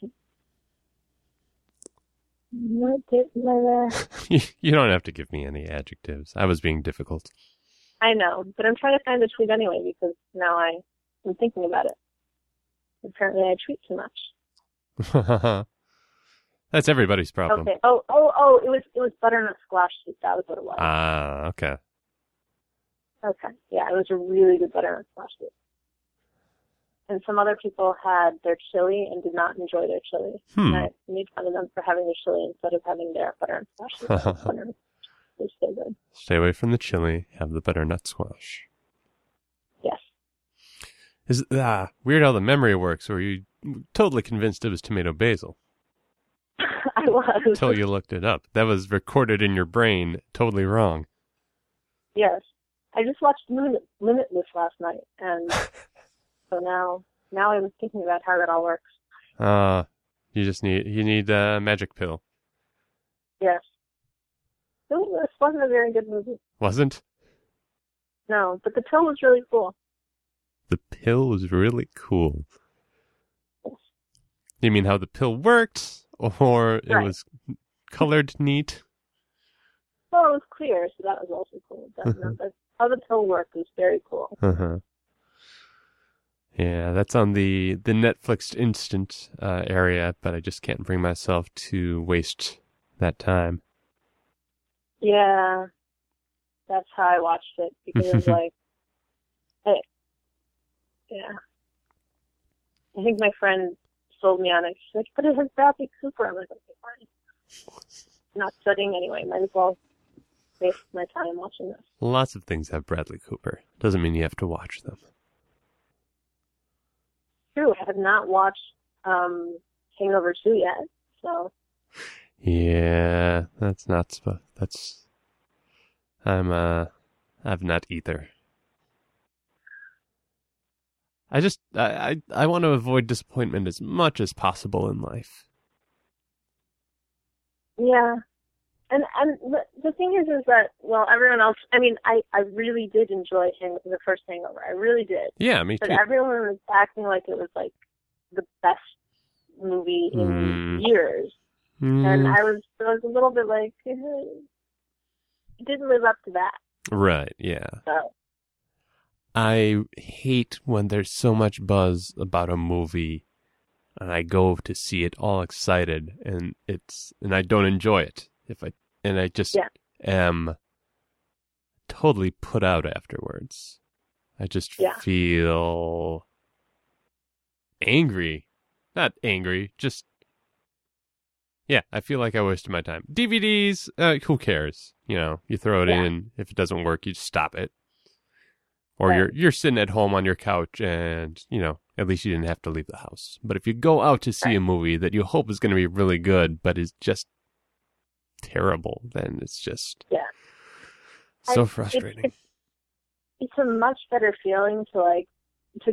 You don't have to give me any adjectives. I was being difficult. I know, but I'm trying to find the tweet anyway because now I'm thinking about it. Apparently, I tweet too much. That's everybody's problem. Okay. Oh! It was butternut squash soup. That was what it was. Ah, okay. Okay. Yeah, it was a really good butternut squash soup. And some other people had their chili and did not enjoy their chili. And I made fun of them for having their chili instead of having their butternut squash soup. Butternut squash was so good. Stay away from the chili. Have the butternut squash. Yes. Is weird how the memory works? Were you totally convinced it was tomato basil? I was. Until you looked it up. That was recorded in your brain totally wrong. Yes. I just watched Limitless last night, and so now I'm thinking about how that all works. You need a magic pill. Yes. Limitless wasn't a very good movie. Wasn't? No, but the pill was really cool. The pill was really cool. Yes. You mean how the pill worked? Or it was colored neat. Well, it was clear, so that was also cool. That's how the pill worked was very cool. Uh-huh. Yeah, that's on the Netflix Instant area, but I just can't bring myself to waste that time. Yeah, that's how I watched it, because it was like, I think my friend sold me on it. She's like, but it has Bradley Cooper. I'm like, okay, fine. Not studying anyway. Might as well waste my time watching this. Lots of things have Bradley Cooper. Doesn't mean you have to watch them. True. I have not watched Hangover 2 yet, so. Yeah, that's not that's. I've not either. I want to avoid disappointment as much as possible in life. Yeah. And the thing is that, well, everyone else, I mean, I really did enjoy the first Hangover. I really did. Yeah, me too. But everyone was acting like it was, like, the best movie in years. And I was a little bit like, it didn't live up to that. Right, yeah. So. I hate when there's so much buzz about a movie and I go to see it all excited and I don't enjoy it. I just am totally put out afterwards. I just feel angry. Not angry, just I feel like I wasted my time. DVDs, who cares? You know, you throw it in. If it doesn't work, you just stop it. Or you're sitting at home on your couch and, you know, at least you didn't have to leave the house. But if you go out to see a movie that you hope is going to be really good but is just terrible, then it's just so frustrating. It's a much better feeling to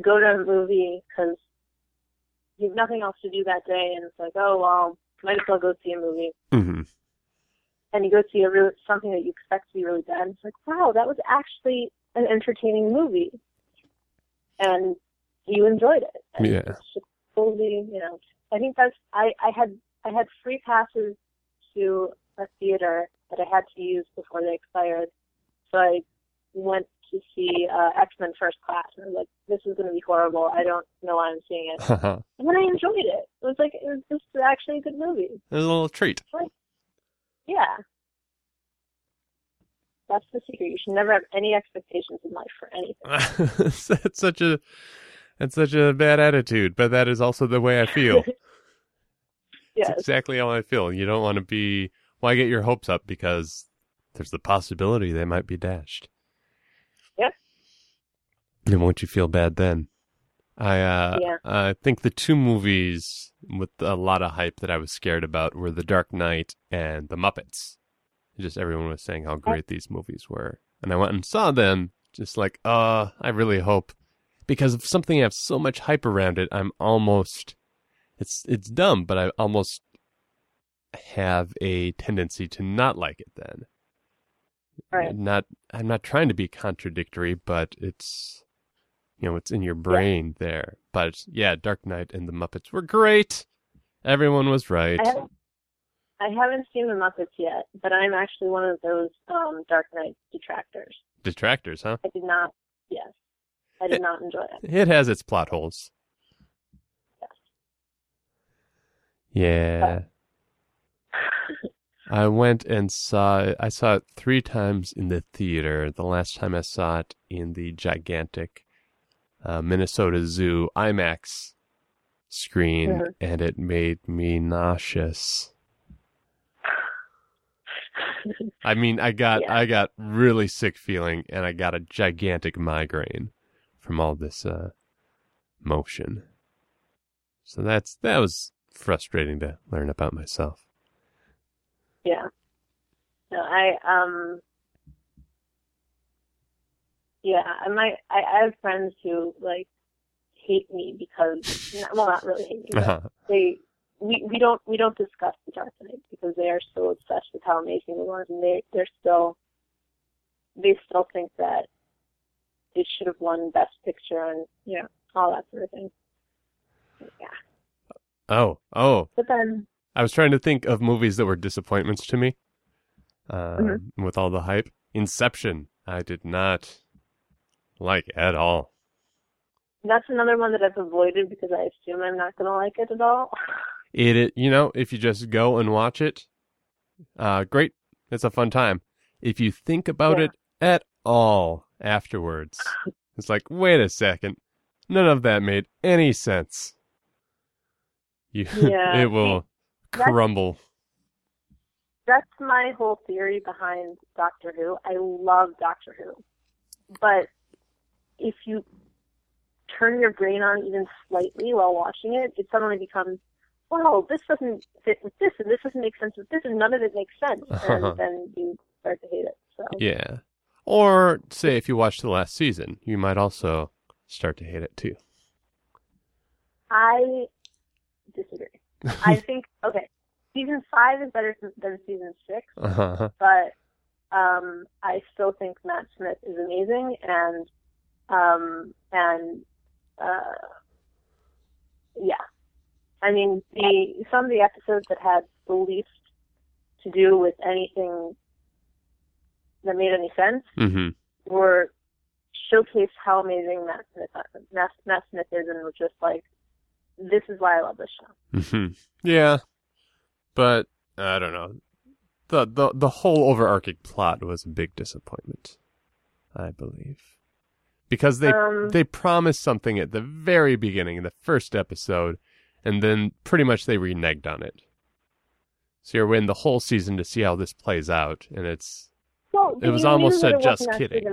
go to a movie because you have nothing else to do that day and it's like, oh, well, might as well go see a movie. Mm-hmm. And you go see something that you expect to be really bad and it's like, wow, that was actually an entertaining movie, and you enjoyed it. And it's just totally, I think that's, I had free passes to a theater that I had to use before they expired. So I went to see X-Men First Class, and I was like, this is going to be horrible. I don't know why I'm seeing it. And then I enjoyed it. It was like, this is actually a good movie. It was a little treat. Like, yeah. That's the secret. You should never have any expectations in life for anything. That's such a bad attitude, but that is also the way I feel. Yes. That's exactly how I feel. You don't want to be, why get your hopes up? Because there's the possibility they might be dashed. Yep. And won't you feel bad then? I think the two movies with a lot of hype that I was scared about were The Dark Knight and The Muppets. Just everyone was saying how great these movies were. And I went and saw them, just like, I really hope. Because of something I have so much hype around it, I'm almost, it's dumb, but I almost have a tendency to not like it then. Right. I'm not trying to be contradictory, but it's, you know, it's in your brain there. But yeah, Dark Knight and The Muppets were great. Everyone was right. I haven't seen The Muppets yet, but I'm actually one of those Dark Knight detractors. Detractors, huh? I did not, yes. I did not enjoy it. It has its plot holes. Yes. Yeah. I went and saw it. I saw it 3 times in the theater. The last time I saw it in the gigantic Minnesota Zoo IMAX screen, and it made me nauseous. I mean, I got really sick feeling, and I got a gigantic migraine from all this motion. So that was frustrating to learn about myself. Yeah. No, I have friends who like hate me because not really hate me. But we don't discuss The Dark Knight because they are so obsessed with how amazing it was, and they still think that it should have won Best Picture and all that sort of thing. Yeah. Oh. But then I was trying to think of movies that were disappointments to me. With all the hype, Inception, I did not like at all. That's another one that I've avoided because I assume I'm not going to like it at all. If you just go and watch it, great. It's a fun time. If you think about it at all afterwards, it's like, wait a second. None of that made any sense. It will crumble. That's my whole theory behind Doctor Who. I love Doctor Who. But if you turn your brain on even slightly while watching it, it suddenly becomes, wow, this doesn't fit with this, and this doesn't make sense with this, and none of it makes sense. And then you start to hate it. So. Yeah. Or, say, if you watch the last season, you might also start to hate it, too. I disagree. I think, season 5 is better than season 6, but I still think Matt Smith is amazing, and I mean, some of the episodes that had the least to do with anything that made any sense were showcased how amazing Matt Smith is, and was just like, this is why I love this show. Yeah, but I don't know. The whole overarching plot was a big disappointment, I believe, because they promised something at the very beginning, in the first episode, and then pretty much they reneged on it. So you're waiting the whole season to see how this plays out, and it's. Well, it was almost a just kidding.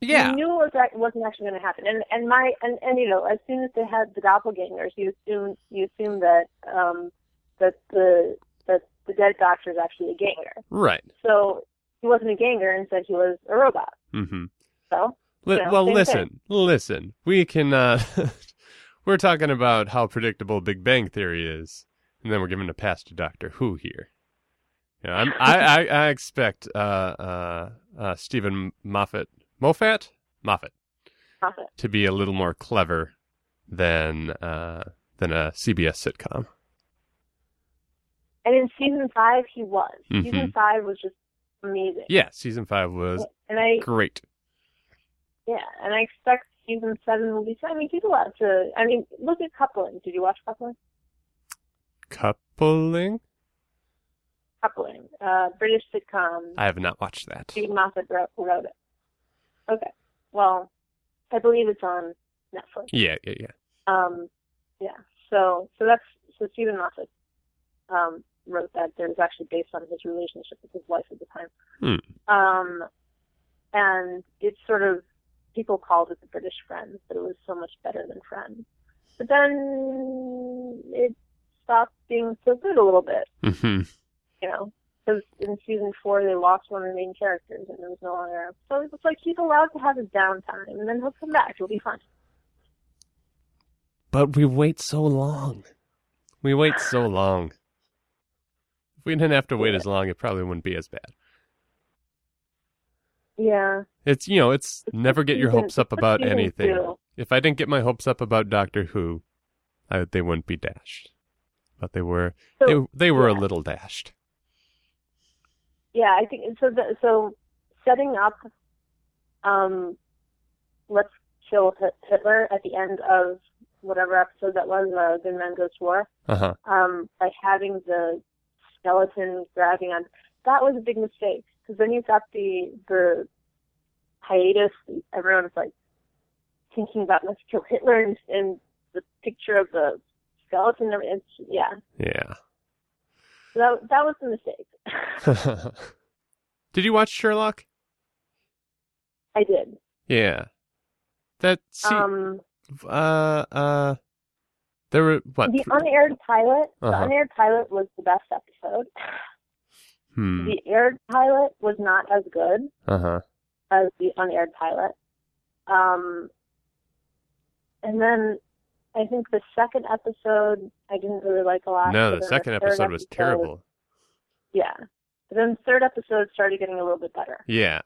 Yeah, you knew it wasn't actually going to happen, and you know, as soon as they had the doppelgangers, you assume that the dead doctor is actually a ganger, right? So he wasn't a ganger, and said he was a robot. So listen, we can we're talking about how predictable Big Bang Theory is, and then we're giving a pass to Doctor Who here. Yeah, I expect Stephen Moffat to be a little more clever than than a CBS sitcom. And in season 5, he was. Mm-hmm. Season 5 was just amazing. Yeah, season 5 was great. Yeah, and I expect season 7 will be... I mean, people have to... I mean, look at Coupling. Did you watch Coupling? Coupling. British sitcom. I have not watched that. Steve Moffat wrote it. Okay. Well, I believe it's on Netflix. Yeah. So Stephen Moffat wrote that. It was actually based on his relationship with his wife at the time. Hmm. And it's sort of, people called it the British Friends, but it was so much better than Friends. But then it stopped being so good a little bit. Mm-hmm. You know, because in season 4 they lost one of the main characters and it was no longer. So it's like he's allowed to have his downtime, and then he'll come back. It'll be fun. But we wait so long. If we didn't have to wait as long, it probably wouldn't be as bad. Yeah. It's never get your hopes up about anything. If I didn't get my hopes up about Doctor Who, they wouldn't be dashed. But they were. So, they were a little dashed. Yeah, I think so. So setting up, let's kill Hitler at the end of whatever episode that was, Good Men Go to War, uh-huh. By having the skeleton grabbing on. That was a big mistake, because then you've got the hiatus. Everyone's like thinking about let's kill Hitler and the picture of the skeleton. Yeah. So that was a mistake. Did you watch Sherlock? I did. Yeah. There were what? The unaired pilot. Uh-huh. The unaired pilot was the best episode. The aired pilot was not as good as the unaired pilot. And then I think the second episode I didn't really like a lot. No, the second episode was terrible. Yeah. But then the third episode started getting a little bit better. Yeah.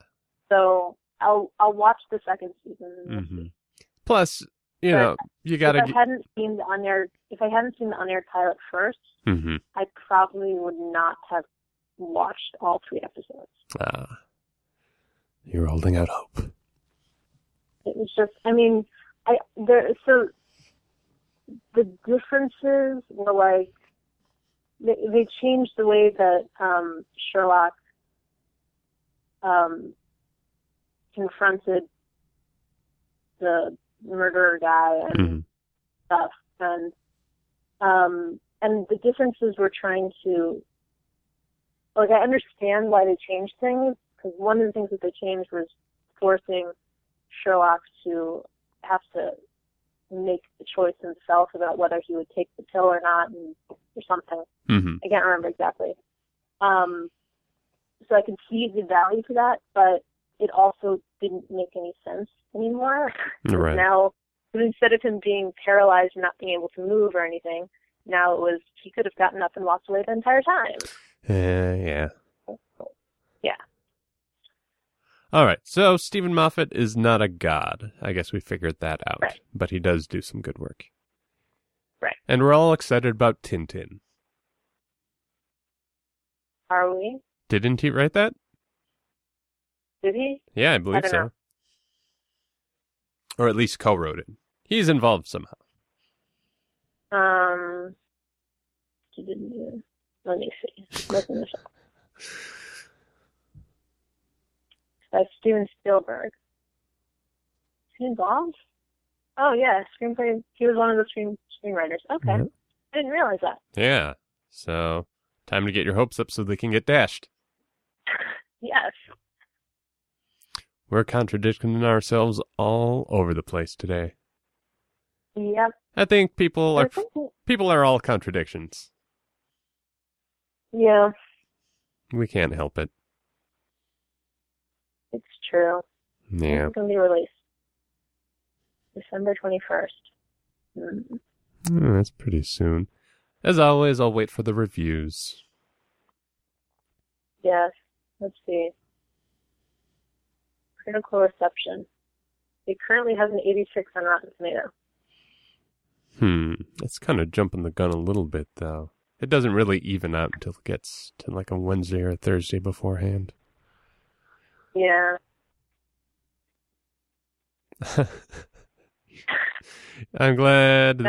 So I'll watch the second season. Mm-hmm. Plus, if I hadn't seen the unaired pilot first, I probably would not have watched all 3 episodes. Ah. You're holding out hope. It was just, the differences were like, they changed the way that Sherlock confronted the murderer guy and stuff, and the differences were trying to, like, I understand why they changed things, because one of the things that they changed was forcing Sherlock to have to make the choice himself about whether he would take the pill or not, or something. Mm-hmm. I can't remember exactly. So I could see the value to that, but it also didn't make any sense anymore. Right. Now, instead of him being paralyzed and not being able to move or anything, now it was he could have gotten up and walked away the entire time. Yeah. All right, so Stephen Moffat is not a god. I guess we figured that out. Right. But he does do some good work. Right. And we're all excited about Tintin. Are we? Didn't he write that? Did he? Yeah, I believe so. Or at least co-wrote it. He's involved somehow. Let me see. Look in the show. Steven Spielberg. Is he involved? Oh, yeah. Screenplay. He was one of the screenwriters. Okay. Mm-hmm. I didn't realize that. Yeah. So, time to get your hopes up so they can get dashed. Yes. We're contradicting ourselves all over the place today. Yep. I think people are all contradictions. Yeah. We can't help it. It's true. Yeah. It's going to be released December 21st. That's pretty soon. As always, I'll wait for the reviews. Yes. Let's see. Critical reception. It currently has an 86 on Rotten Tomatoes. It's kind of jumping the gun a little bit, though. It doesn't really even out until it gets to like a Wednesday or a Thursday beforehand. Yeah. I'm glad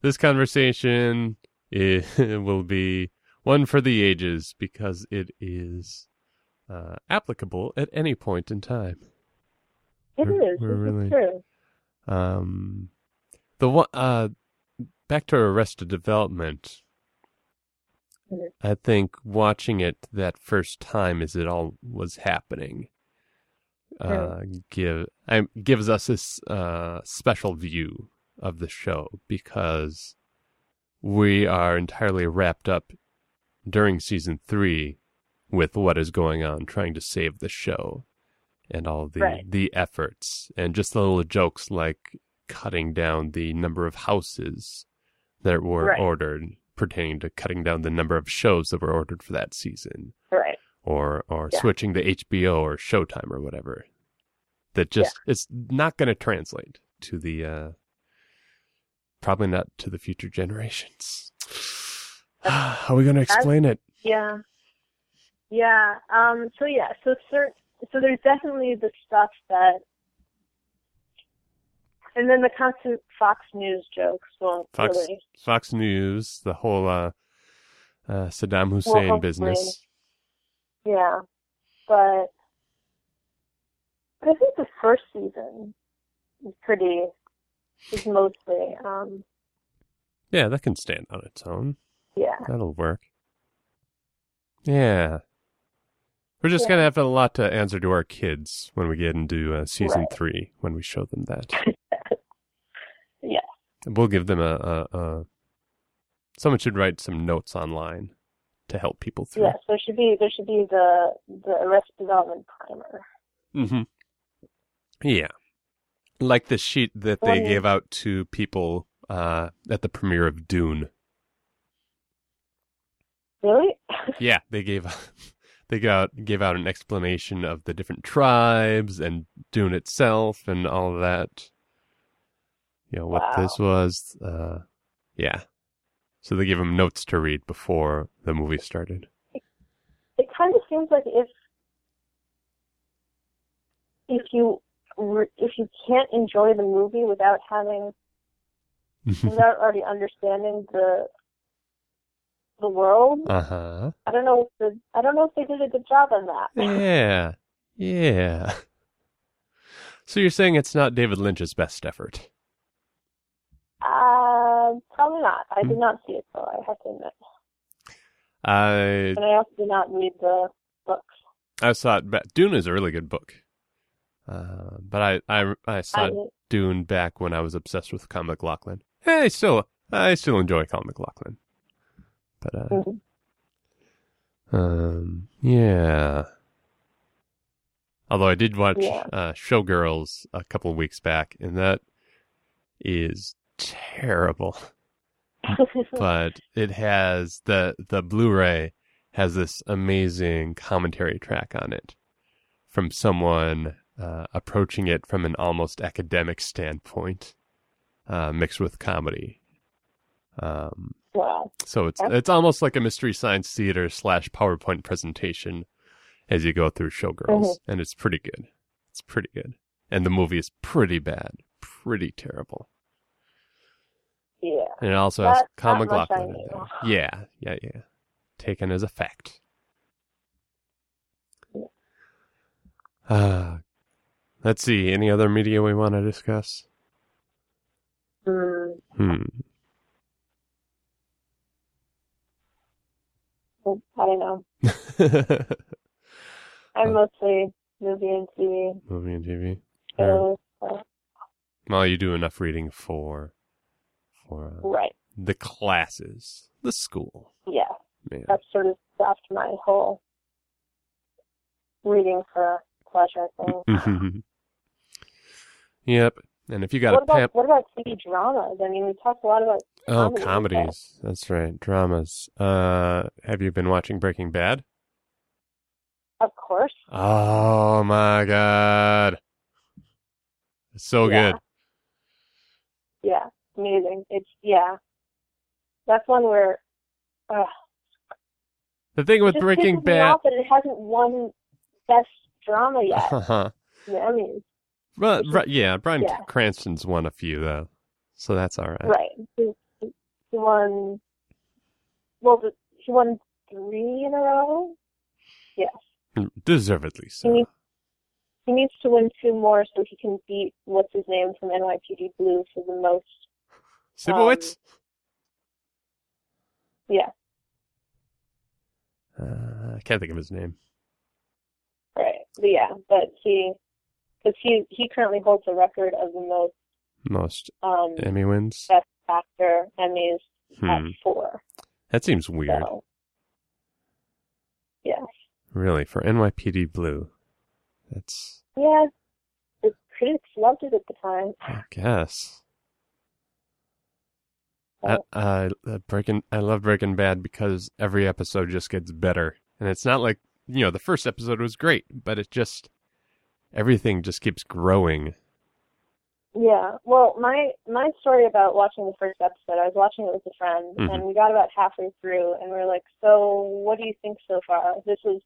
this conversation will be one for the ages because it is applicable at any point in time. It is really true. Back to Arrested Development. I think watching it that first time as it all was happening gives us this special view of the show because we are entirely wrapped up during season 3 with what is going on, trying to save the show and all the efforts and just the little jokes like cutting down the number of houses that were ordered pertaining to cutting down the number of shows that were ordered for that season. Right. Or switching to HBO or Showtime or whatever. That just it's not going to translate to the probably not to the future generations. How are we going to explain it? Yeah. Yeah. So there's definitely the stuff that, and then the constant Fox News jokes. Fox News, the whole Saddam Hussein business. Yeah, but I think the first season is mostly. Yeah, that can stand on its own. Yeah, that'll work. Yeah. We're just going to have a lot to answer to our kids when we get into season 3, when we show them that. Yeah. We'll give them someone should write some notes online to help people through. Yes, there should be the Arrested Development primer. Mm-hmm. Yeah. Like the sheet that they gave out to people at the premiere of Dune. Really? Yeah, they gave gave out an explanation of the different tribes and Dune itself and all that. You know, what this was. Yeah. So they gave them notes to read before the movie started. It kind of seems like if you can't enjoy the movie without having, without already understanding the world. Uh-huh. I don't know if they did a good job on that. Yeah. Yeah. So you're saying it's not David Lynch's best effort? Probably not. I did not see it, though, I have to admit. And I also did not read the books. I saw it. Dune is a really good book. But I saw Dune back when I was obsessed with Colin McLaughlin. Hey, I still enjoy Colin McLaughlin. But, yeah. Although I did watch Showgirls a couple of weeks back, and that is terrible. But it has, the Blu-ray has this amazing commentary track on it from someone approaching it from an almost academic standpoint, mixed with comedy. Wow. So it's almost like a Mystery Science Theater / PowerPoint presentation as you go through Showgirls. Mm-hmm. And it's pretty good. It's pretty good. And the movie is pretty bad. Pretty terrible. Yeah. And it also has Colin McLaughlin in there. Yeah. Yeah, yeah. Taken as a fact. Yeah. Let's see. Any other media we want to discuss? I don't know. I'm mostly movie and TV. Movie and TV. Well, you do enough reading for the classes, the school. Yeah. Man. That sort of stopped my whole reading for pleasure thing. Yep. And if you got what about TV dramas? I mean, we talked a lot about comedies. But... That's right, dramas. Have you been watching Breaking Bad? Of course. Oh my God, it's so good. Yeah, amazing. That's one where the thing with Breaking Bad, that it hasn't won best drama yet. I mean, Bryan Cranston's won a few though, so that's all right. Right, he won. Well, he won 3 in a row. Yes, deservedly so. He needs to win 2 more so he can beat what's his name from NYPD Blue for the most. Sibowitz? I can't think of his name. Right. But yeah, but he currently holds the record of the most Emmy wins. Best Actor Emmys at 4. That seems weird. So, yeah. Really, for NYPD Blue. That's... Yeah, the critics loved it at the time. I guess. I love Breaking Bad because every episode just gets better. And it's not like, the first episode was great, but it just, everything just keeps growing. Yeah, well, my story about watching the first episode, I was watching it with a friend, and we got about halfway through, and we were like, so what do you think so far? This is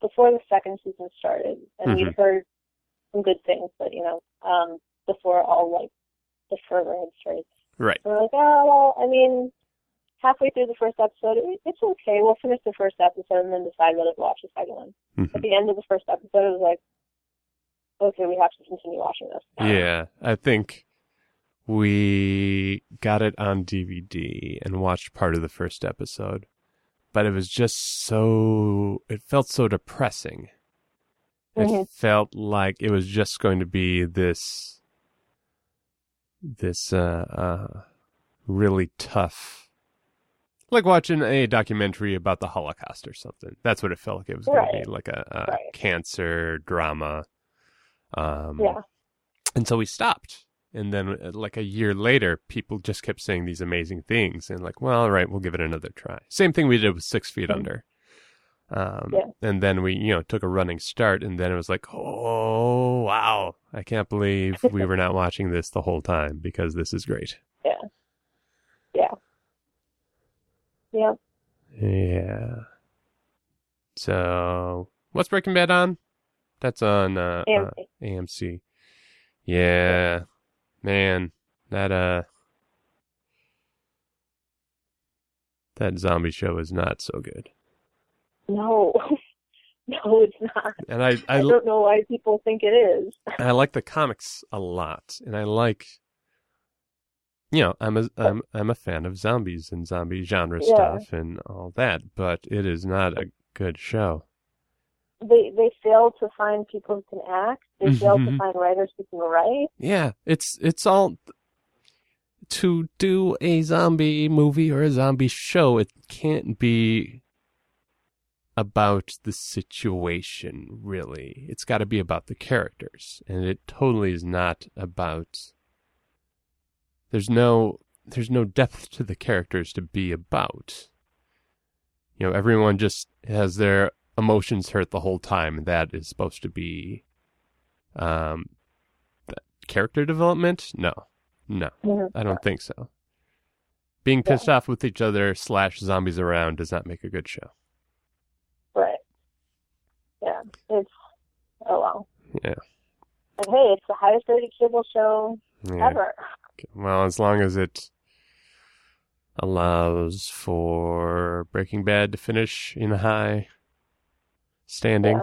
before the second season started, and we'd heard some good things, but before all the further had started. Right. And we're like, halfway through the first episode, it's okay. We'll finish the first episode and then decide whether to watch the second one. Mm-hmm. At the end of the first episode, it was like, okay, we have to continue watching this. Yeah, I think we got it on DVD and watched part of the first episode. But it was just so... It felt so depressing. Mm-hmm. It felt like it was just going to be this really tough... Like watching a documentary about the Holocaust or something. That's what it felt like it was going to be. Like a cancer drama. And so we stopped. And then like a year later, people just kept saying these amazing things. And like, well, all right, we'll give it another try. Same thing we did with 6 Feet Under. And then we, took a running start. And then it was like, oh, wow. I can't believe we were not watching this the whole time because this is great. Yeah. So what's Breaking Bad on? That's on AMC. Yeah. Man, that zombie show is not so good. No, it's not. And I don't know why people think it is. I like the comics a lot, and I like, I'm a fan of zombies and zombie genre stuff and all that, but it is not a good show. They fail to find people who can act. They fail to find writers who can write. Yeah, it's all... To do a zombie movie or a zombie show, it can't be about the situation, really. It's got to be about the characters. And it totally is not about... There's no depth to the characters to be about. Everyone just has their... emotions hurt the whole time. That is supposed to be character development? No, I don't think so. Being pissed off with each other / zombies around does not make a good show. Right. Yeah. Yeah. And hey, it's the highest rated cable show ever. Well, as long as it allows for Breaking Bad to finish in a high... standing.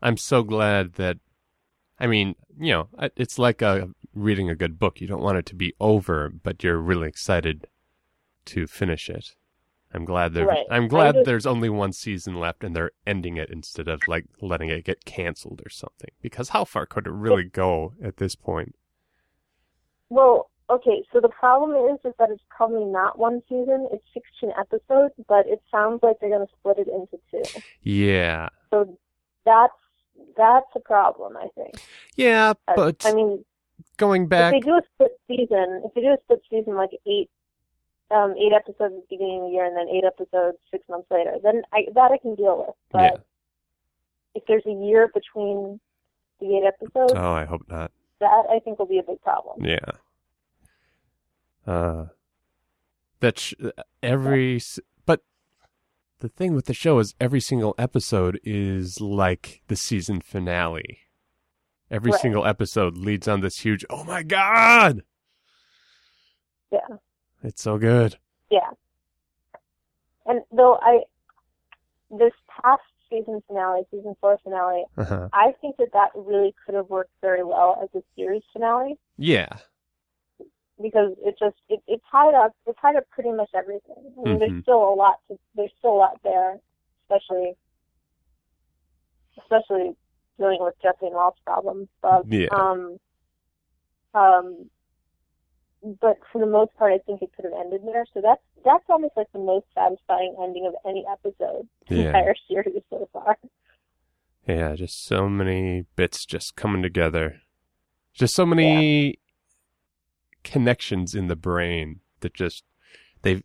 I'm so glad that, it's like reading a good book. You don't want it to be over, but you're really excited to finish it. I'm glad there's only one season left and they're ending it instead of like letting it get canceled or something. Because how far could it really go at this point? Well, okay, so the problem is that it's probably not one season. It's 16 episodes, but it sounds like they're going to split it into 2. Yeah. So that's a problem, I think. Yeah, but going back, if they do a split season, like 8 episodes at the beginning of the year, and then 8 episodes 6 months later, then I can deal with. But if there's a year between the 8 episodes, oh, I hope not. That, I think, will be a big problem. Yeah. But the thing with the show is every single episode is like the season finale. Every right. single episode leads on this huge, oh my God! Yeah. It's so good. Yeah. And though this past season finale, season 4 finale, uh-huh. I think that really could have worked very well as a series finale. Yeah. Because it tied up pretty much everything. I mean, mm-hmm. there's still a lot there, especially dealing with Jesse and Ralph's problems. But, yeah. But for the most part, I think it could have ended there. So that's almost like the most satisfying ending of any episode, the entire series so far. Yeah, just so many bits just coming together. Just so many connections in the brain that just they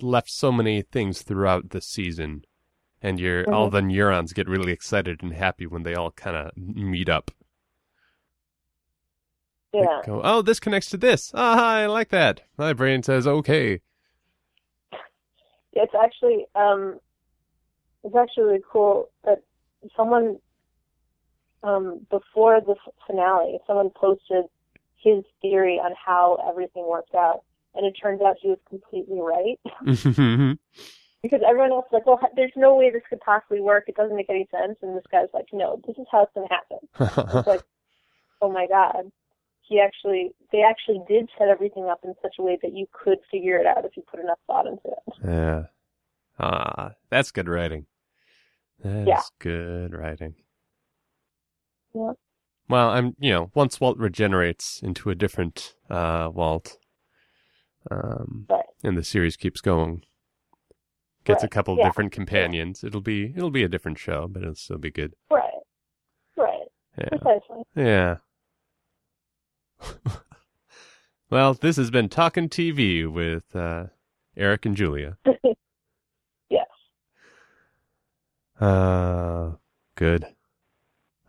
left so many things throughout the season, and mm-hmm. all the neurons get really excited and happy when they all kind of meet up. Yeah. Go, oh, this connects to this. Ah, I like that. My brain says, okay. It's actually really cool that someone, before the finale, someone posted his theory on how everything worked out. And it turns out he was completely right. Because everyone else is like, well, there's no way this could possibly work. It doesn't make any sense. And this guy's like, no, this is how it's going to happen. It's like, oh my God. They actually did set everything up in such a way that you could figure it out if you put enough thought into it. Yeah. That's good writing. That's good writing. Yeah. Well, once Walt regenerates into a different Walt, and the series keeps going, gets a couple of different companions, it'll be a different show, but it'll still be good. Right. Yeah. Precisely. Yeah. Well, this has been Talkin' TV with Eric and Julia. Yes. Good.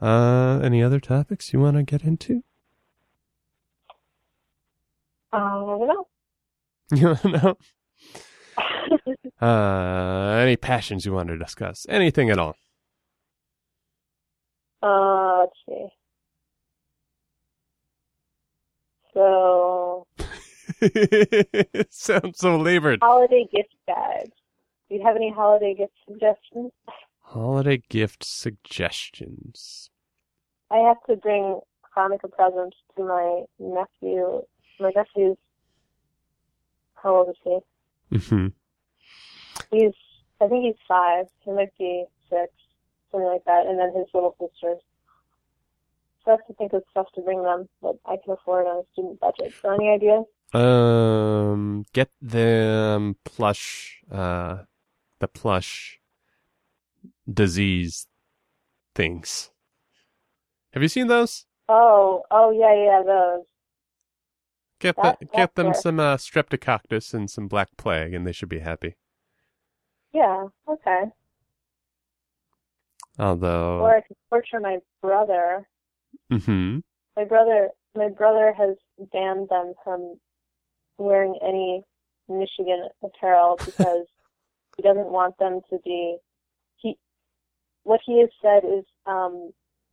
Any other topics you want to get into? No. No. Any passions you want to discuss? Anything at all? Let's see. So, it sounds so labored. Holiday gift bags. Do you have any holiday gift suggestions? Holiday gift suggestions. I have to bring Hanukkah presents to my nephew. My nephew's, how old is he? Mm-hmm. I think he's 5. He might be 6, something like that. And then his little sisters. I have to think of stuff to bring them that I can afford on a student budget. So any ideas? Get them plush, the plush disease things. Have you seen those? Oh yeah, those. Get them some streptococcus and some black plague, and they should be happy. Yeah. Okay. Although, or I could torture my brother. Mm-hmm. My brother has banned them from wearing any Michigan apparel because he doesn't want them to be. What he has said is,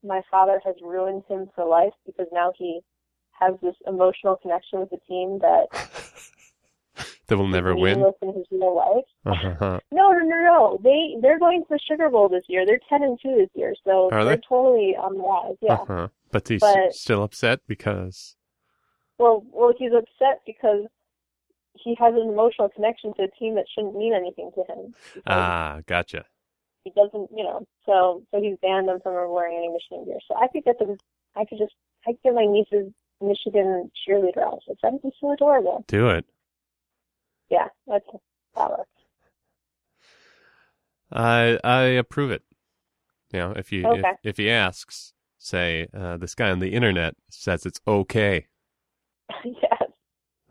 my father has ruined him for life because now he has this emotional connection with the team that that will never win in his real life. Uh-huh. No. They're going to the Sugar Bowl this year. They're 10-2 this year, so they're totally on the rise. Yeah. Uh-huh. But he's still upset because. Well, he's upset because he has an emotional connection to a team that shouldn't mean anything to him. Ah, gotcha. He doesn't, so he's banned them from wearing any Michigan gear. So I could get them. I could get my niece's Michigan cheerleader outfits. That would be so adorable. Do it. Yeah, that works. I approve it. If he asks. Say, this guy on the internet says it's okay. Yes.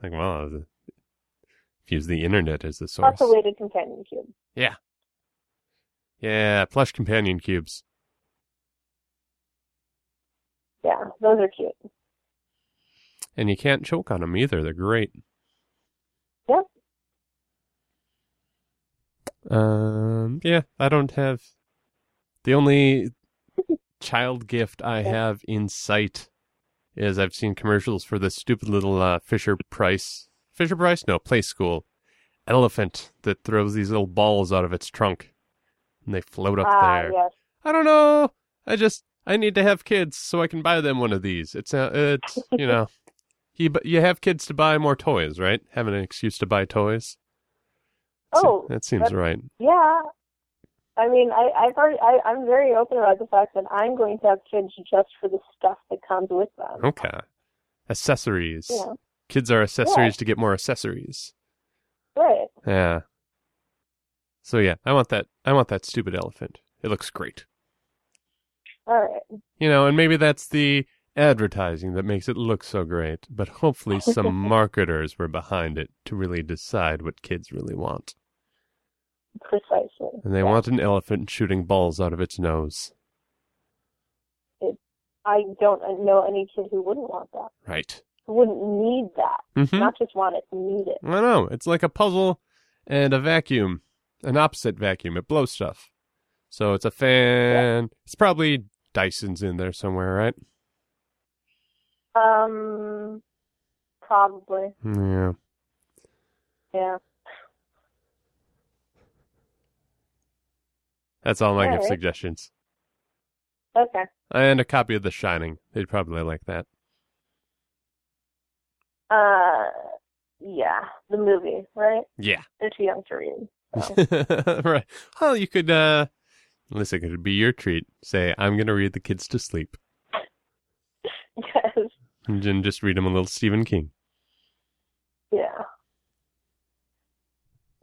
Like, well, if you use the internet as the source. Plus a weighted companion cube. Yeah. Yeah, plush companion cubes. Yeah, those are cute. And you can't choke on them either. They're great. Yep. Yeah, I don't have... The only child gift I have in sight is I've seen commercials for this stupid little Play School elephant that throws these little balls out of its trunk. And they float up there. Yes. I don't know. I need to have kids so I can buy them one of these. It's you know, you have kids to buy more toys, right? Having an excuse to buy toys. Oh, that seems right. Yeah. I mean, I'm very open about the fact that I'm going to have kids just for the stuff that comes with them. Okay. Accessories. Yeah. Kids are accessories to get more accessories. Right. Yeah. So yeah, I want that stupid elephant. It looks great. All right. You know, and maybe that's the advertising that makes it look so great, but hopefully some marketers were behind it to really decide what kids really want. Precisely. And they want an elephant shooting balls out of its nose. I don't know any kid who wouldn't want that. Right. Who wouldn't need that. Mm-hmm. Not just want it, need it. I know. It's like a puzzle and a vacuum. An opposite vacuum. It blows stuff. So it's a fan. Yeah. It's probably Dyson's in there somewhere, right? Probably. Yeah. Yeah. That's all my gift suggestions. Okay. And a copy of The Shining. They'd probably like that. Yeah. The movie, right? Yeah. They're too young to read. So. Right. Well, you could, listen, it could be your treat. Say, I'm going to read the kids to sleep. Yes. And then just read them a little Stephen King. Yeah.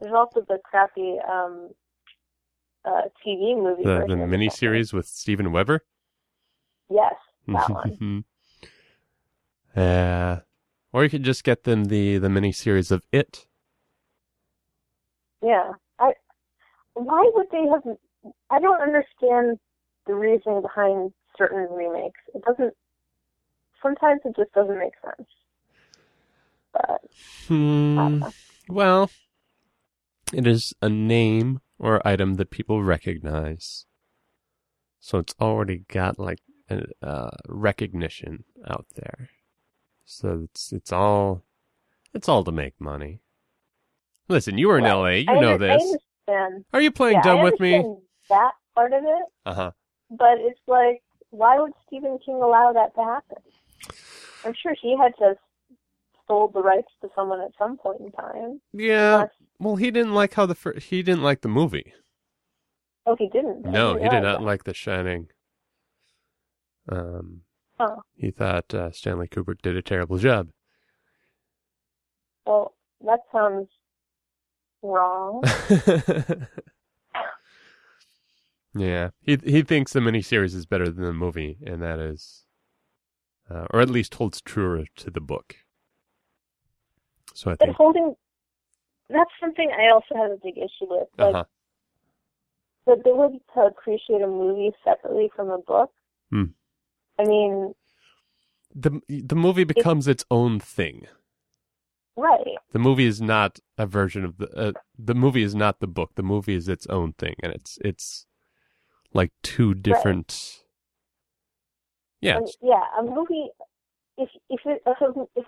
There's also the crappy, TV movie. The miniseries with Steven Weber? Yes, that one. Or you could just get them the miniseries of It. Yeah. Why would they have... I don't understand the reasoning behind certain remakes. It doesn't... Sometimes it just doesn't make sense. But... Well, it is a name... or item that people recognize. So it's already got like recognition out there. So it's all to make money. Listen, you were in LA, you know this. I understand. Are you playing dumb with me? That part of it. Uh-huh. But it's like, why would Stephen King allow that to happen? I'm sure he had to sold the rights to someone at some point in time. Yeah. Well, he didn't like he didn't like the movie. Oh, he didn't. No, he did not like The Shining. He thought Stanley Kubrick did a terrible job. Well, that sounds wrong. Yeah, he thinks the miniseries is better than the movie, and that is, or at least holds truer to the book. So I think. That's something I also have a big issue with. Like, the ability to appreciate a movie separately from a book. Mm. I mean... The movie becomes its own thing. Right. The movie is not a version of the movie is not the book. The movie is its own thing. And it's like two different... Right. Yeah. And, a movie... If a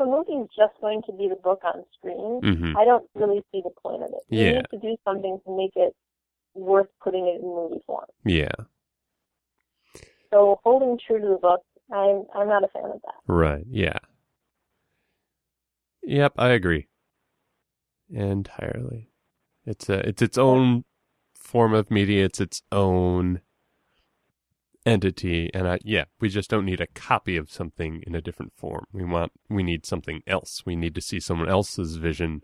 movie is just going to be the book on screen, mm-hmm. I don't really see the point of it. You need to do something to make it worth putting it in movie form. Yeah. So holding true to the book, I'm not a fan of that. Right. Yeah. Yep, I agree entirely. It's its own form of media. It's its own entity, and we just don't need a copy of something in a different form. We need something else. We need to see someone else's vision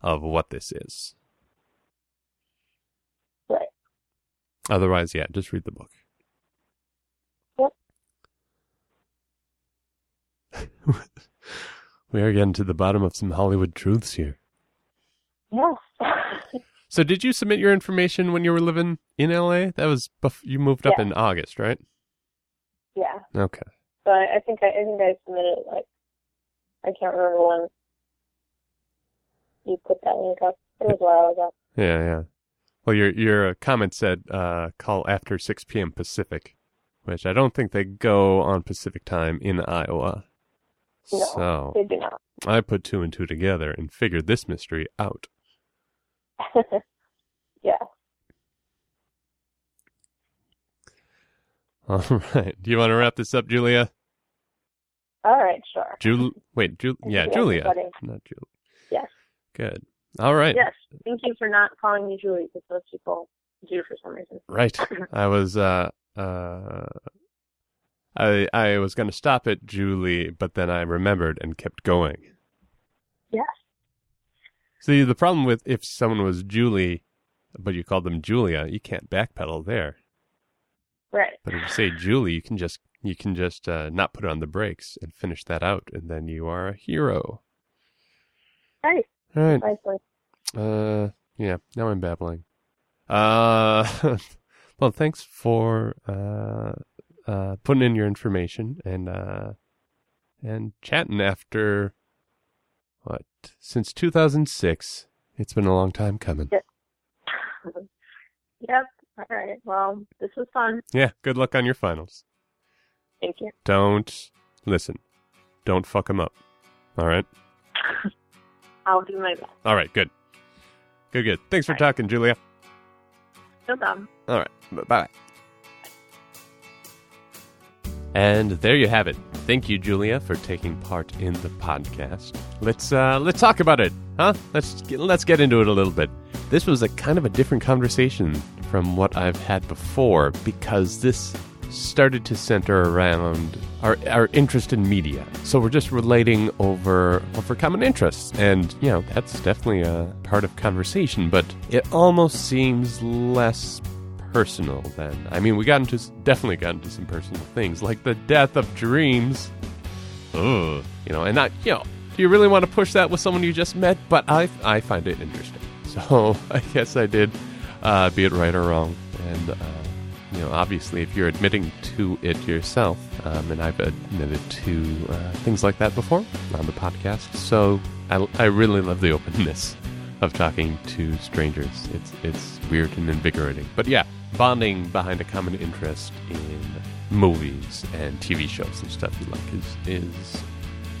of what this is. Right. Otherwise, just read the book. Yep. We are getting to the bottom of some Hollywood truths here. Yes. So did you submit your information when you were living in LA? That was you moved up in August, right? Yeah. Okay. So I think I submitted it like I can't remember when you put that link up. It was a while ago. Yeah, yeah. Well, your comment said call after 6 p.m. Pacific, which I don't think they go on Pacific time in Iowa. No, so they do not. I put 2 and 2 together and figured this mystery out. Yeah. All right. Do you want to wrap this up, Julia? All right, sure. Julia. Everybody. Not Julia. Yes. Good. All right. Yes. Thank you for not calling me Julie, because most people do for some reason. Right. I was I was going to stop at Julie, but then I remembered and kept going. Yes. See, the problem with if someone was Julie, but you called them Julia, you can't backpedal there. Right. But if you say Julie, you can just not put on the brakes and finish that out, and then you are a hero. Right. All right. Nicely. Yeah. Now I'm babbling. Well, thanks for putting in your information and chatting after what? Since 2006, it's been a long time coming. Yep. Yep. All right. Well, this was fun. Yeah. Good luck on your finals. Thank you. Don't listen. Don't fuck them up. All right. I'll do my best. All right. Good. Good. Good. Thanks for talking, Julia. No problem. All right. Bye. And there you have it. Thank you, Julia, for taking part in the podcast. Let's talk about it, huh? Let's get into it a little bit. This was a kind of a different conversation from what I've had before, because this started to center around our interest in media. So we're just relating over common interests. And, you know, that's definitely a part of conversation, but it almost seems less personal than... I mean, we definitely got into some personal things, like the death of dreams. Ugh. You know, and not, you know, do you really want to push that with someone you just met? But I find it interesting. So I guess I did, be it right or wrong. And, you know, obviously, if you're admitting to it yourself, and I've admitted to things like that before on the podcast, so I really love the openness of talking to strangers. It's weird and invigorating. But yeah, bonding behind a common interest in movies and TV shows and stuff you like is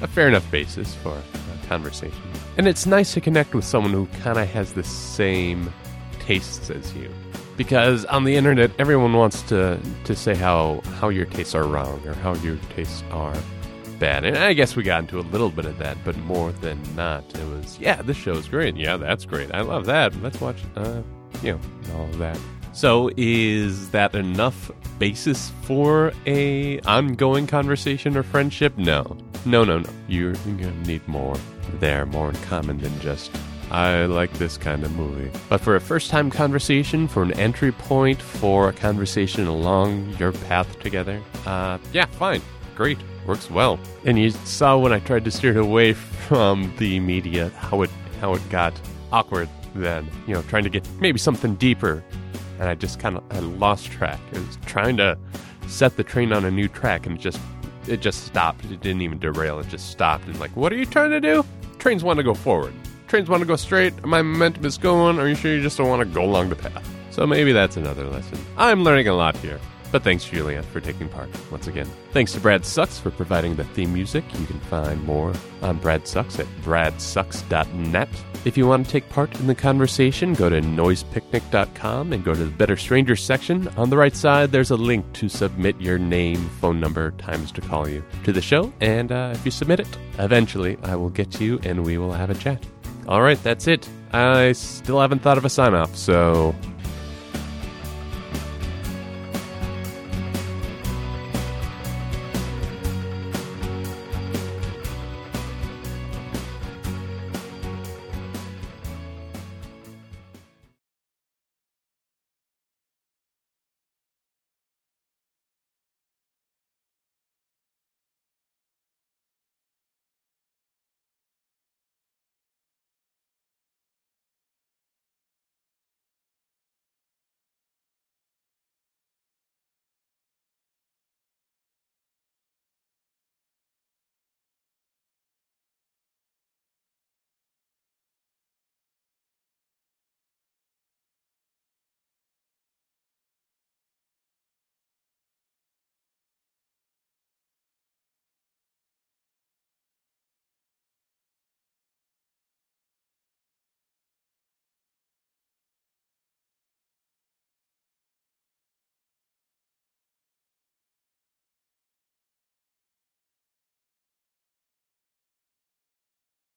a fair enough basis for a conversation. And it's nice to connect with someone who kind of has the same tastes as you. Because on the internet, everyone wants to say how your tastes are wrong or how your tastes are bad. And I guess we got into a little bit of that, but more than not, it was, yeah, this show is great. Yeah, that's great. I love that. Let's watch, you know, all of that. So is that enough basis for a ongoing conversation or friendship? No. You're going to need more there, more in common than just... I like this kind of movie. But for a first-time conversation, for an entry point, for a conversation along your path together, yeah, fine. Great. Works well. And you saw when I tried to steer it away from the media how it got awkward then. You know, trying to get maybe something deeper. And I just I lost track. I was trying to set the train on a new track, and it just stopped. It didn't even derail. It just stopped. And like, what are you trying to do? Trains want to go forward. Trains want to go straight. My momentum is going. Are you sure you just don't want to go along the path? So maybe that's another lesson. I'm learning a lot here. But thanks, Julia, for taking part once again. Thanks to Brad Sucks for providing the theme music. You can find more on Brad Sucks at bradsucks.net. If you want to take part in the conversation, go to noisepicnic.com and go to the Better Strangers section. On the right side, there's a link to submit your name, phone number, times to call you to the show. And if you submit it, eventually I will get to you and we will have a chat. All right, that's it. I still haven't thought of a sign-off, so